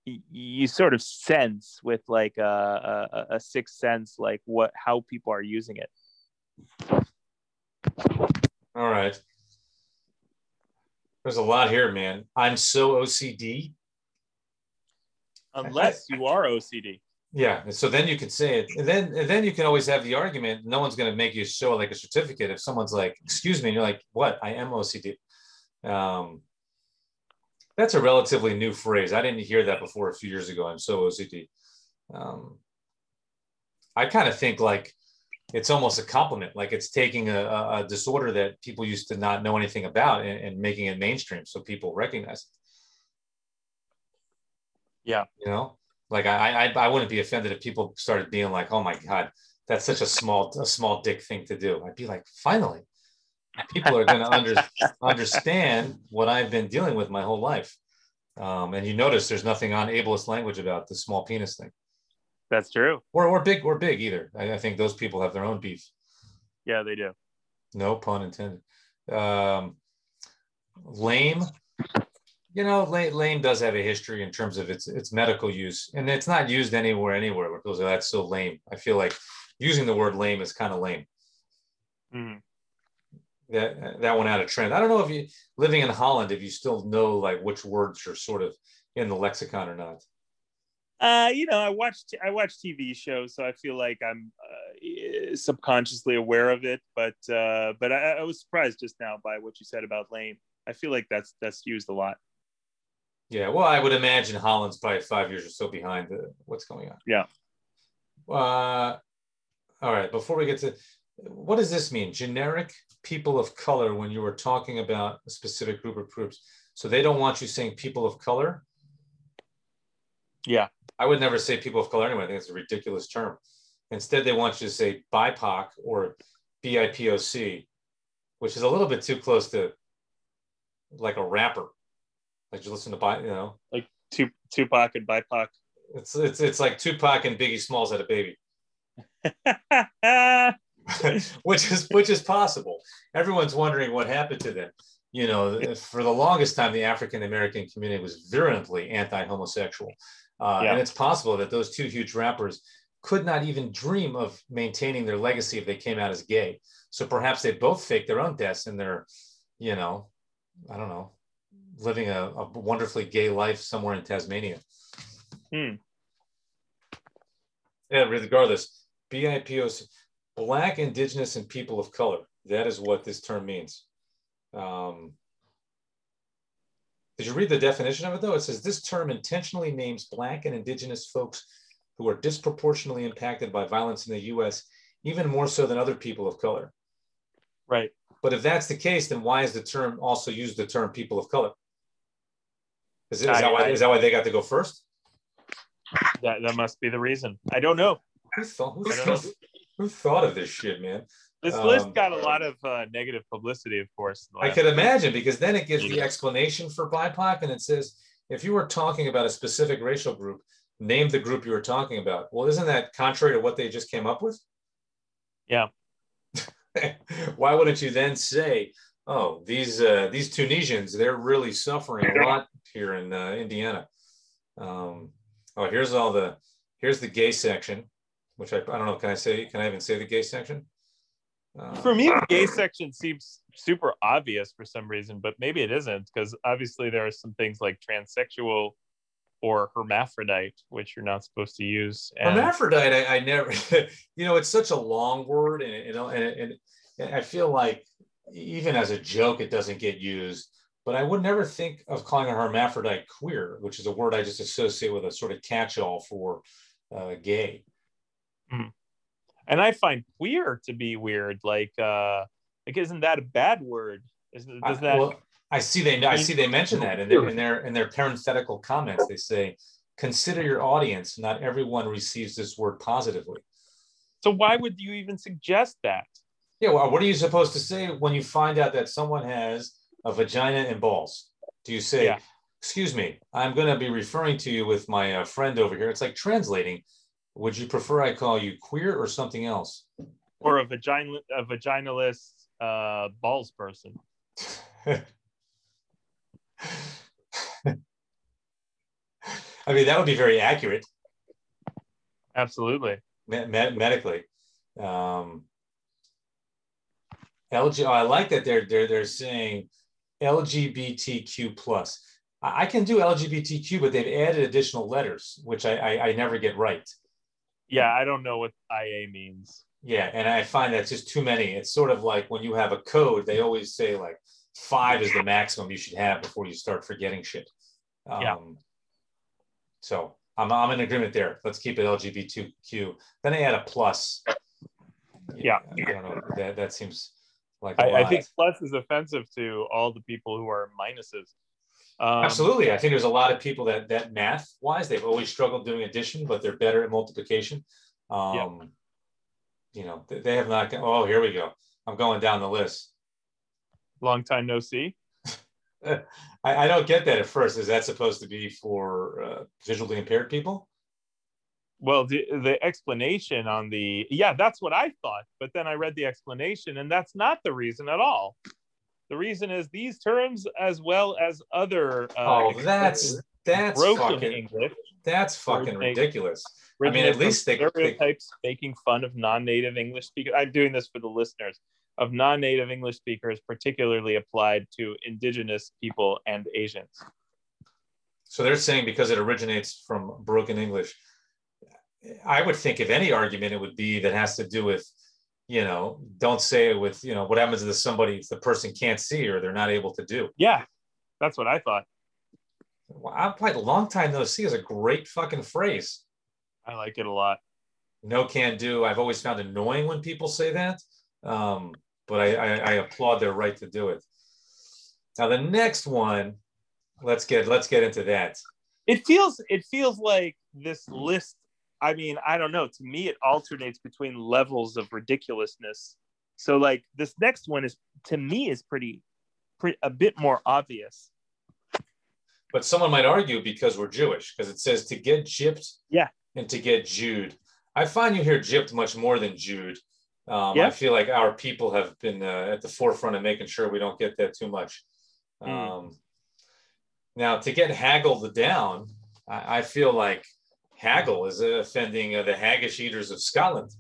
you sort of sense with like a sixth sense, like how people are using it. All right. There's a lot here, man. I'm so OCD. Unless you are OCD. Yeah, so then you can say it. And then you can always have the argument. No one's going to make you show like a certificate. If someone's like, excuse me, and you're like, what? I am OCD. That's a relatively new phrase. I didn't hear that before a few years ago. I'm so OCD. I kind of think like it's almost a compliment. Like, it's taking a disorder that people used to not know anything about and making it mainstream so people recognize it. Yeah. Like I wouldn't be offended if people started being like, oh my God, that's such a small dick thing to do. I'd be like, finally, people are going to understand what I've been dealing with my whole life. And you notice there's nothing on ableist language about the small penis thing. That's true. Or big either. I think those people have their own beef. Yeah, they do. No pun intended. Lame. You know, lame does have a history in terms of its medical use, and it's not used anywhere where people say that's so lame. I feel like using the word lame is kind of lame. Mm-hmm. That went out of trend. I don't know if you living in Holland, if you still know like which words are sort of in the lexicon or not. You know, I watch TV shows, so I feel like I'm subconsciously aware of it. But I was surprised just now by what you said about lame. I feel like that's used a lot. Yeah, well, I would imagine Holland's probably 5 years or so behind what's going on. Yeah. All right, before we get to, what does this mean? Generic people of color when you were talking about a specific group of groups. So they don't want you saying people of color? Yeah. I would never say people of color anyway. I think it's a ridiculous term. Instead, they want you to say BIPOC or BIPOC, which is a little bit too close to like a rapper. Like you listen to, you know, like Tupac and BIPOC. It's like Tupac and Biggie Smalls had a baby, which is possible. Everyone's wondering what happened to them. You know, for the longest time, the African American community was virulently anti-homosexual, yeah. And it's possible that those two huge rappers could not even dream of maintaining their legacy if they came out as gay. So perhaps they both faked their own deaths, and they're, you know, I don't know, living a wonderfully gay life somewhere in Tasmania. Hmm. Yeah, regardless, BIPOC, Black, Indigenous, and people of color. That is what this term means. Did you read the definition of it, though? It says this term intentionally names Black and Indigenous folks who are disproportionately impacted by violence in the U.S., even more so than other people of color. Right. But if that's the case, then why is the term also used the term people of color? Is that why they got to go first? That must be the reason. I don't know. Who thought of this shit, man? This list got a lot of negative publicity, of course. I could imagine, because then it gives the explanation for BIPOC, and it says, if you were talking about a specific racial group, name the group you were talking about. Well, isn't that contrary to what they just came up with? Yeah. Why wouldn't you then say, oh, these Tunisians, they're really suffering a lot here in Indiana. Oh, here's the gay section, which I don't know, can I even say the gay section? For me, the gay section seems super obvious for some reason, but maybe it isn't, because obviously there are some things like transsexual or hermaphrodite, which you're not supposed to use. And hermaphrodite, I never, you know, it's such a long word, and I feel like even as a joke, it doesn't get used. But I would never think of calling a hermaphrodite queer, which is a word I just associate with a sort of catch-all for gay. Mm. And I find queer to be weird. Like isn't that a bad word? I see they mention that in their parenthetical comments. They say, consider your audience. Not everyone receives this word positively. So why would you even suggest that? Yeah, well, what are you supposed to say when you find out that someone has a vagina and balls? Do you say, yeah, excuse me, I'm going to be referring to you with my friend over here? It's like translating. Would you prefer I call you queer or something else? Or a vaginalist balls person. I mean, that would be very accurate. Absolutely. Medically. LG, oh, I like that they're saying LGBTQ plus. I can do LGBTQ, but they've added additional letters, which I never get right. Yeah, I don't know what IA means. Yeah, and I find that's just too many. It's sort of like when you have a code, they always say like 5 is the maximum you should have before you start forgetting shit. Yeah. So I'm in agreement there. Let's keep it LGBTQ. Then they add a plus. Yeah. I don't know. That seems like I think plus is offensive to all the people who are minuses. Absolutely. I think there's a lot of people that math wise, they've always struggled doing addition, but they're better at multiplication. You know, they have not. Oh, here we go. I'm going down the list. Long time no see. I don't get that at first. Is that supposed to be for visually impaired people? Well, the explanation on the, yeah, that's what I thought. But then I read the explanation, and that's not the reason at all. The reason is these terms, as well as other. That's broken English. That's fucking ridiculous. I mean, at least they stereotypes making fun of non-native English speakers. I'm doing this for the listeners of non-native English speakers, particularly applied to indigenous people and Asians. So they're saying because it originates from broken English. I would think if any argument it would be that has to do with, you know, don't say it with, you know, what happens to somebody if the person can't see or they're not able to do. Yeah, that's what I thought. Well, I've played a long time no see is a great fucking phrase. I like it a lot. No can do. I've always found annoying when people say that, but I applaud their right to do it. Now the next one, let's get into that. It feels like this list. I mean, I don't know. To me, it alternates between levels of ridiculousness. So, like, this next one is, to me, is pretty a bit more obvious. But someone might argue because we're Jewish, because it says to get gypped, yeah, and to get Jewed. I find you hear gypped much more than Jewed. Yeah. I feel like our people have been at the forefront of making sure we don't get that too much. Now, to get haggled down, I feel like haggle is offending the haggish eaters of Scotland.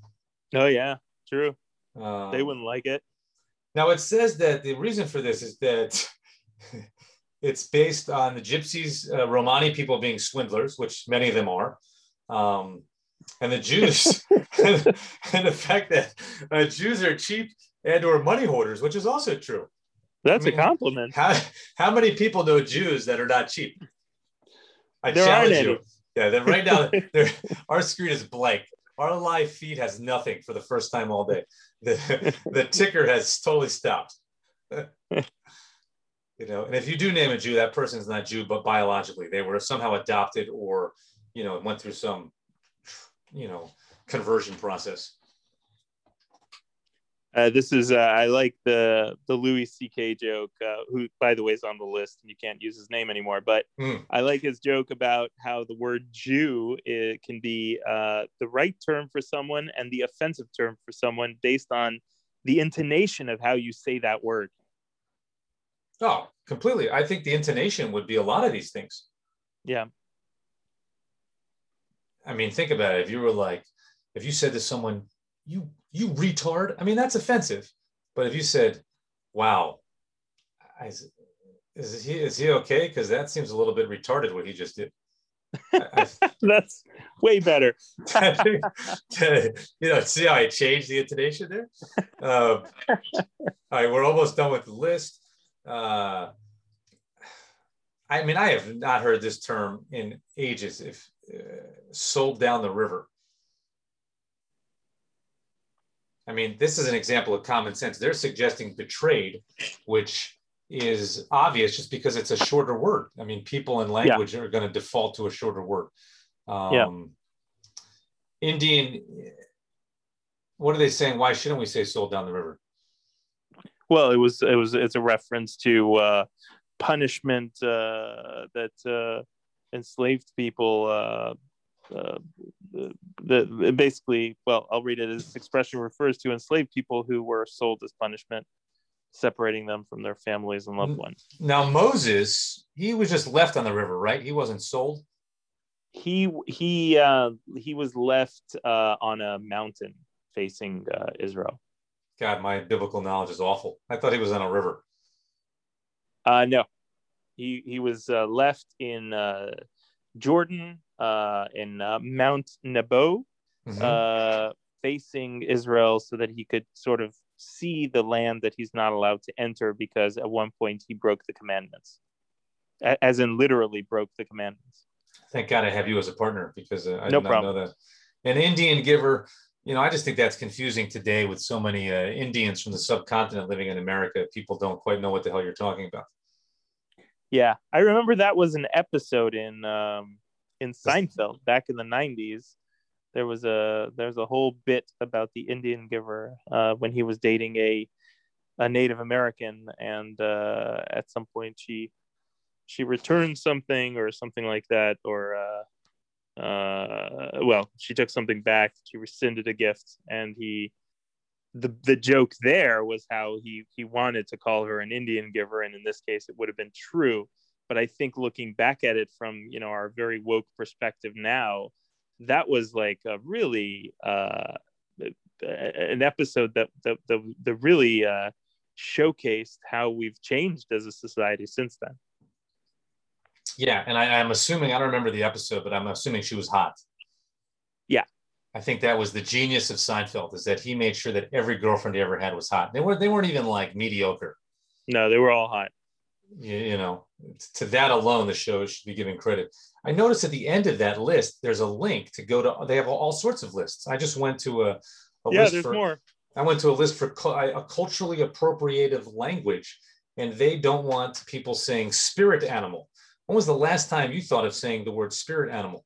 Oh, yeah, true. They wouldn't like it. Now, it says that the reason for this is that it's based on the gypsies, Romani people being swindlers, which many of them are, and the Jews, and the fact that Jews are cheap and or money hoarders, which is also true. That's a compliment. How many people know Jews that are not cheap? There challenge you. Yeah, then right now, our screen is blank. Our live feed has nothing for the first time all day. The ticker has totally stopped. You know, and if you do name a Jew, that person's not Jew, but biologically, they were somehow adopted or, you know, went through some, you know, conversion process. This is, I like the Louis C.K. joke, who, by the way, is on the list, and you can't use his name anymore, but I like his joke about how the word Jew can be the right term for someone and the offensive term for someone based on the intonation of how you say that word. Oh, completely. I think the intonation would be a lot of these things. Yeah. I mean, think about it. If you were like, if you said to someone, you retard. I mean, that's offensive. But if you said, wow, is he okay? Because that seems a little bit retarded what he just did. That's way better. You know, see how I changed the intonation there? All right, we're almost done with the list. I mean, I have not heard this term in ages. If sold down the river. I mean, this is an example of common sense. They're suggesting betrayed, which is obvious just because it's a shorter word. I mean, people in language are going to default to a shorter word. Indian, what are they saying? Why shouldn't we say sold down the river? Well, it's a reference to punishment that enslaved people basically, well, I'll read it. This expression refers to enslaved people who were sold as punishment, separating them from their families and loved ones. Now, Moses, he was just left on the river, right? He wasn't sold. He was left on a mountain facing Israel. God, my biblical knowledge is awful. I thought he was on a river. No, he was left in Jordan. In Mount Nebo, facing Israel, so that he could sort of see the land that he's not allowed to enter because at one point he broke the commandments, as in literally broke the commandments. Thank God I have you as a partner because I no did not problem. Know that. An Indian giver, you know, I just think that's confusing today with so many Indians from the subcontinent living in America. People don't quite know what the hell you're talking about. Yeah, I remember that was an episode in Seinfeld back in the 90s. There's a whole bit about the Indian giver when he was dating a Native American, and at some point she returned something or something like that, or well, she took something back, she rescinded a gift, and the joke there was how he wanted to call her an Indian giver, and in this case it would have been true. But I think looking back at it from, you know, our very woke perspective now, that was like a really an episode that really showcased how we've changed as a society since then. Yeah, and I'm assuming, I don't remember the episode, but I'm assuming she was hot. Yeah. I think that was the genius of Seinfeld, is that he made sure that every girlfriend he ever had was hot. They weren't even like mediocre. No, they were all hot. You know, to that alone, the show should be given credit. I noticed at the end of that list, there's a link to go to, they have all sorts of lists. I just went to a list. Yeah, there's more. I went to a list for a culturally appropriative language, and they don't want people saying spirit animal. When was the last time you thought of saying the word spirit animal?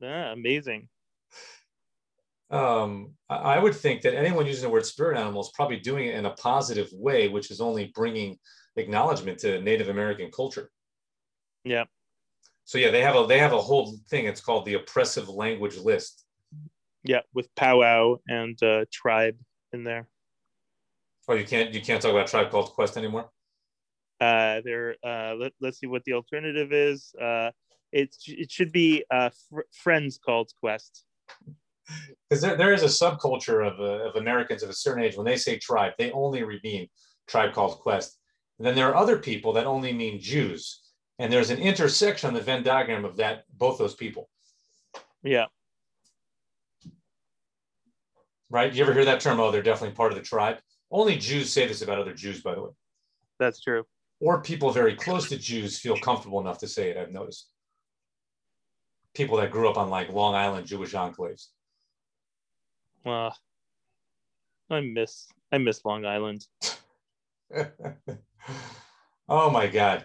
Yeah, amazing. I would think that anyone using the word spirit animal is probably doing it in a positive way, which is only bringing acknowledgement to Native American culture. Yeah. So yeah, they have a whole thing. It's called the oppressive language list. Yeah, with powwow and tribe in there. Oh, you can't talk about Tribe Called Quest anymore? Let's see what the alternative is. It should be Friends Called Quest. Because there is a subculture of Americans of a certain age. When they say tribe, they only mean Tribe Called Quest. And then there are other people that only mean Jews. And there's an intersection on the Venn diagram of that, both those people. Yeah. Right? You ever hear that term? Oh, they're definitely part of the tribe. Only Jews say this about other Jews, by the way. That's true. Or people very close to Jews feel comfortable enough to say it, I've noticed. People that grew up on like Long Island Jewish enclaves. I miss Long Island. Oh my God.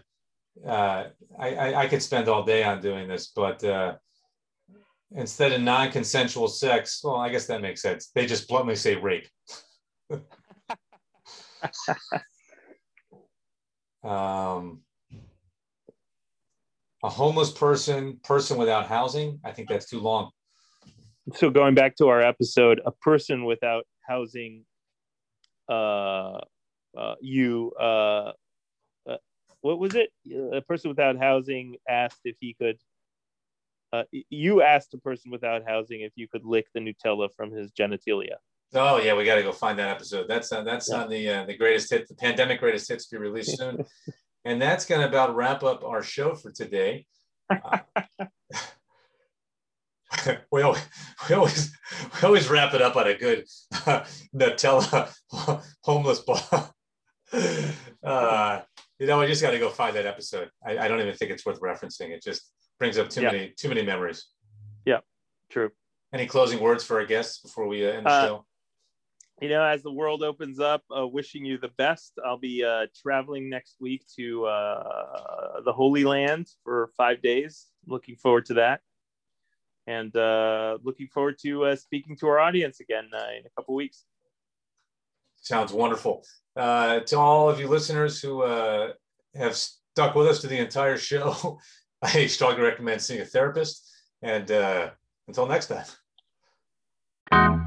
I could spend all day on doing this, but instead of non-consensual sex, well, I guess that makes sense. They just bluntly say rape. A homeless person without housing. I think that's too long. So going back to our episode, a person without housing, what was it? A person without housing asked if he could, you asked a person without housing if you could lick the Nutella from his genitalia. Oh yeah, we got to go find that episode. That's on the greatest hit, the pandemic greatest hits, to be released soon. And that's going to about wrap up our show for today. We always wrap it up on a good Nutella homeless ball. You know, I just got to go find that episode. I don't even think it's worth referencing. It just brings up too many memories. Yeah, true. Any closing words for our guests before we end the show? You know, as the world opens up, wishing you the best. I'll be traveling next week to the Holy Land for 5 days. Looking forward to that. And looking forward to speaking to our audience again in a couple weeks. Sounds wonderful. To all of you listeners who have stuck with us to the entire show, I strongly recommend seeing a therapist. And until next time.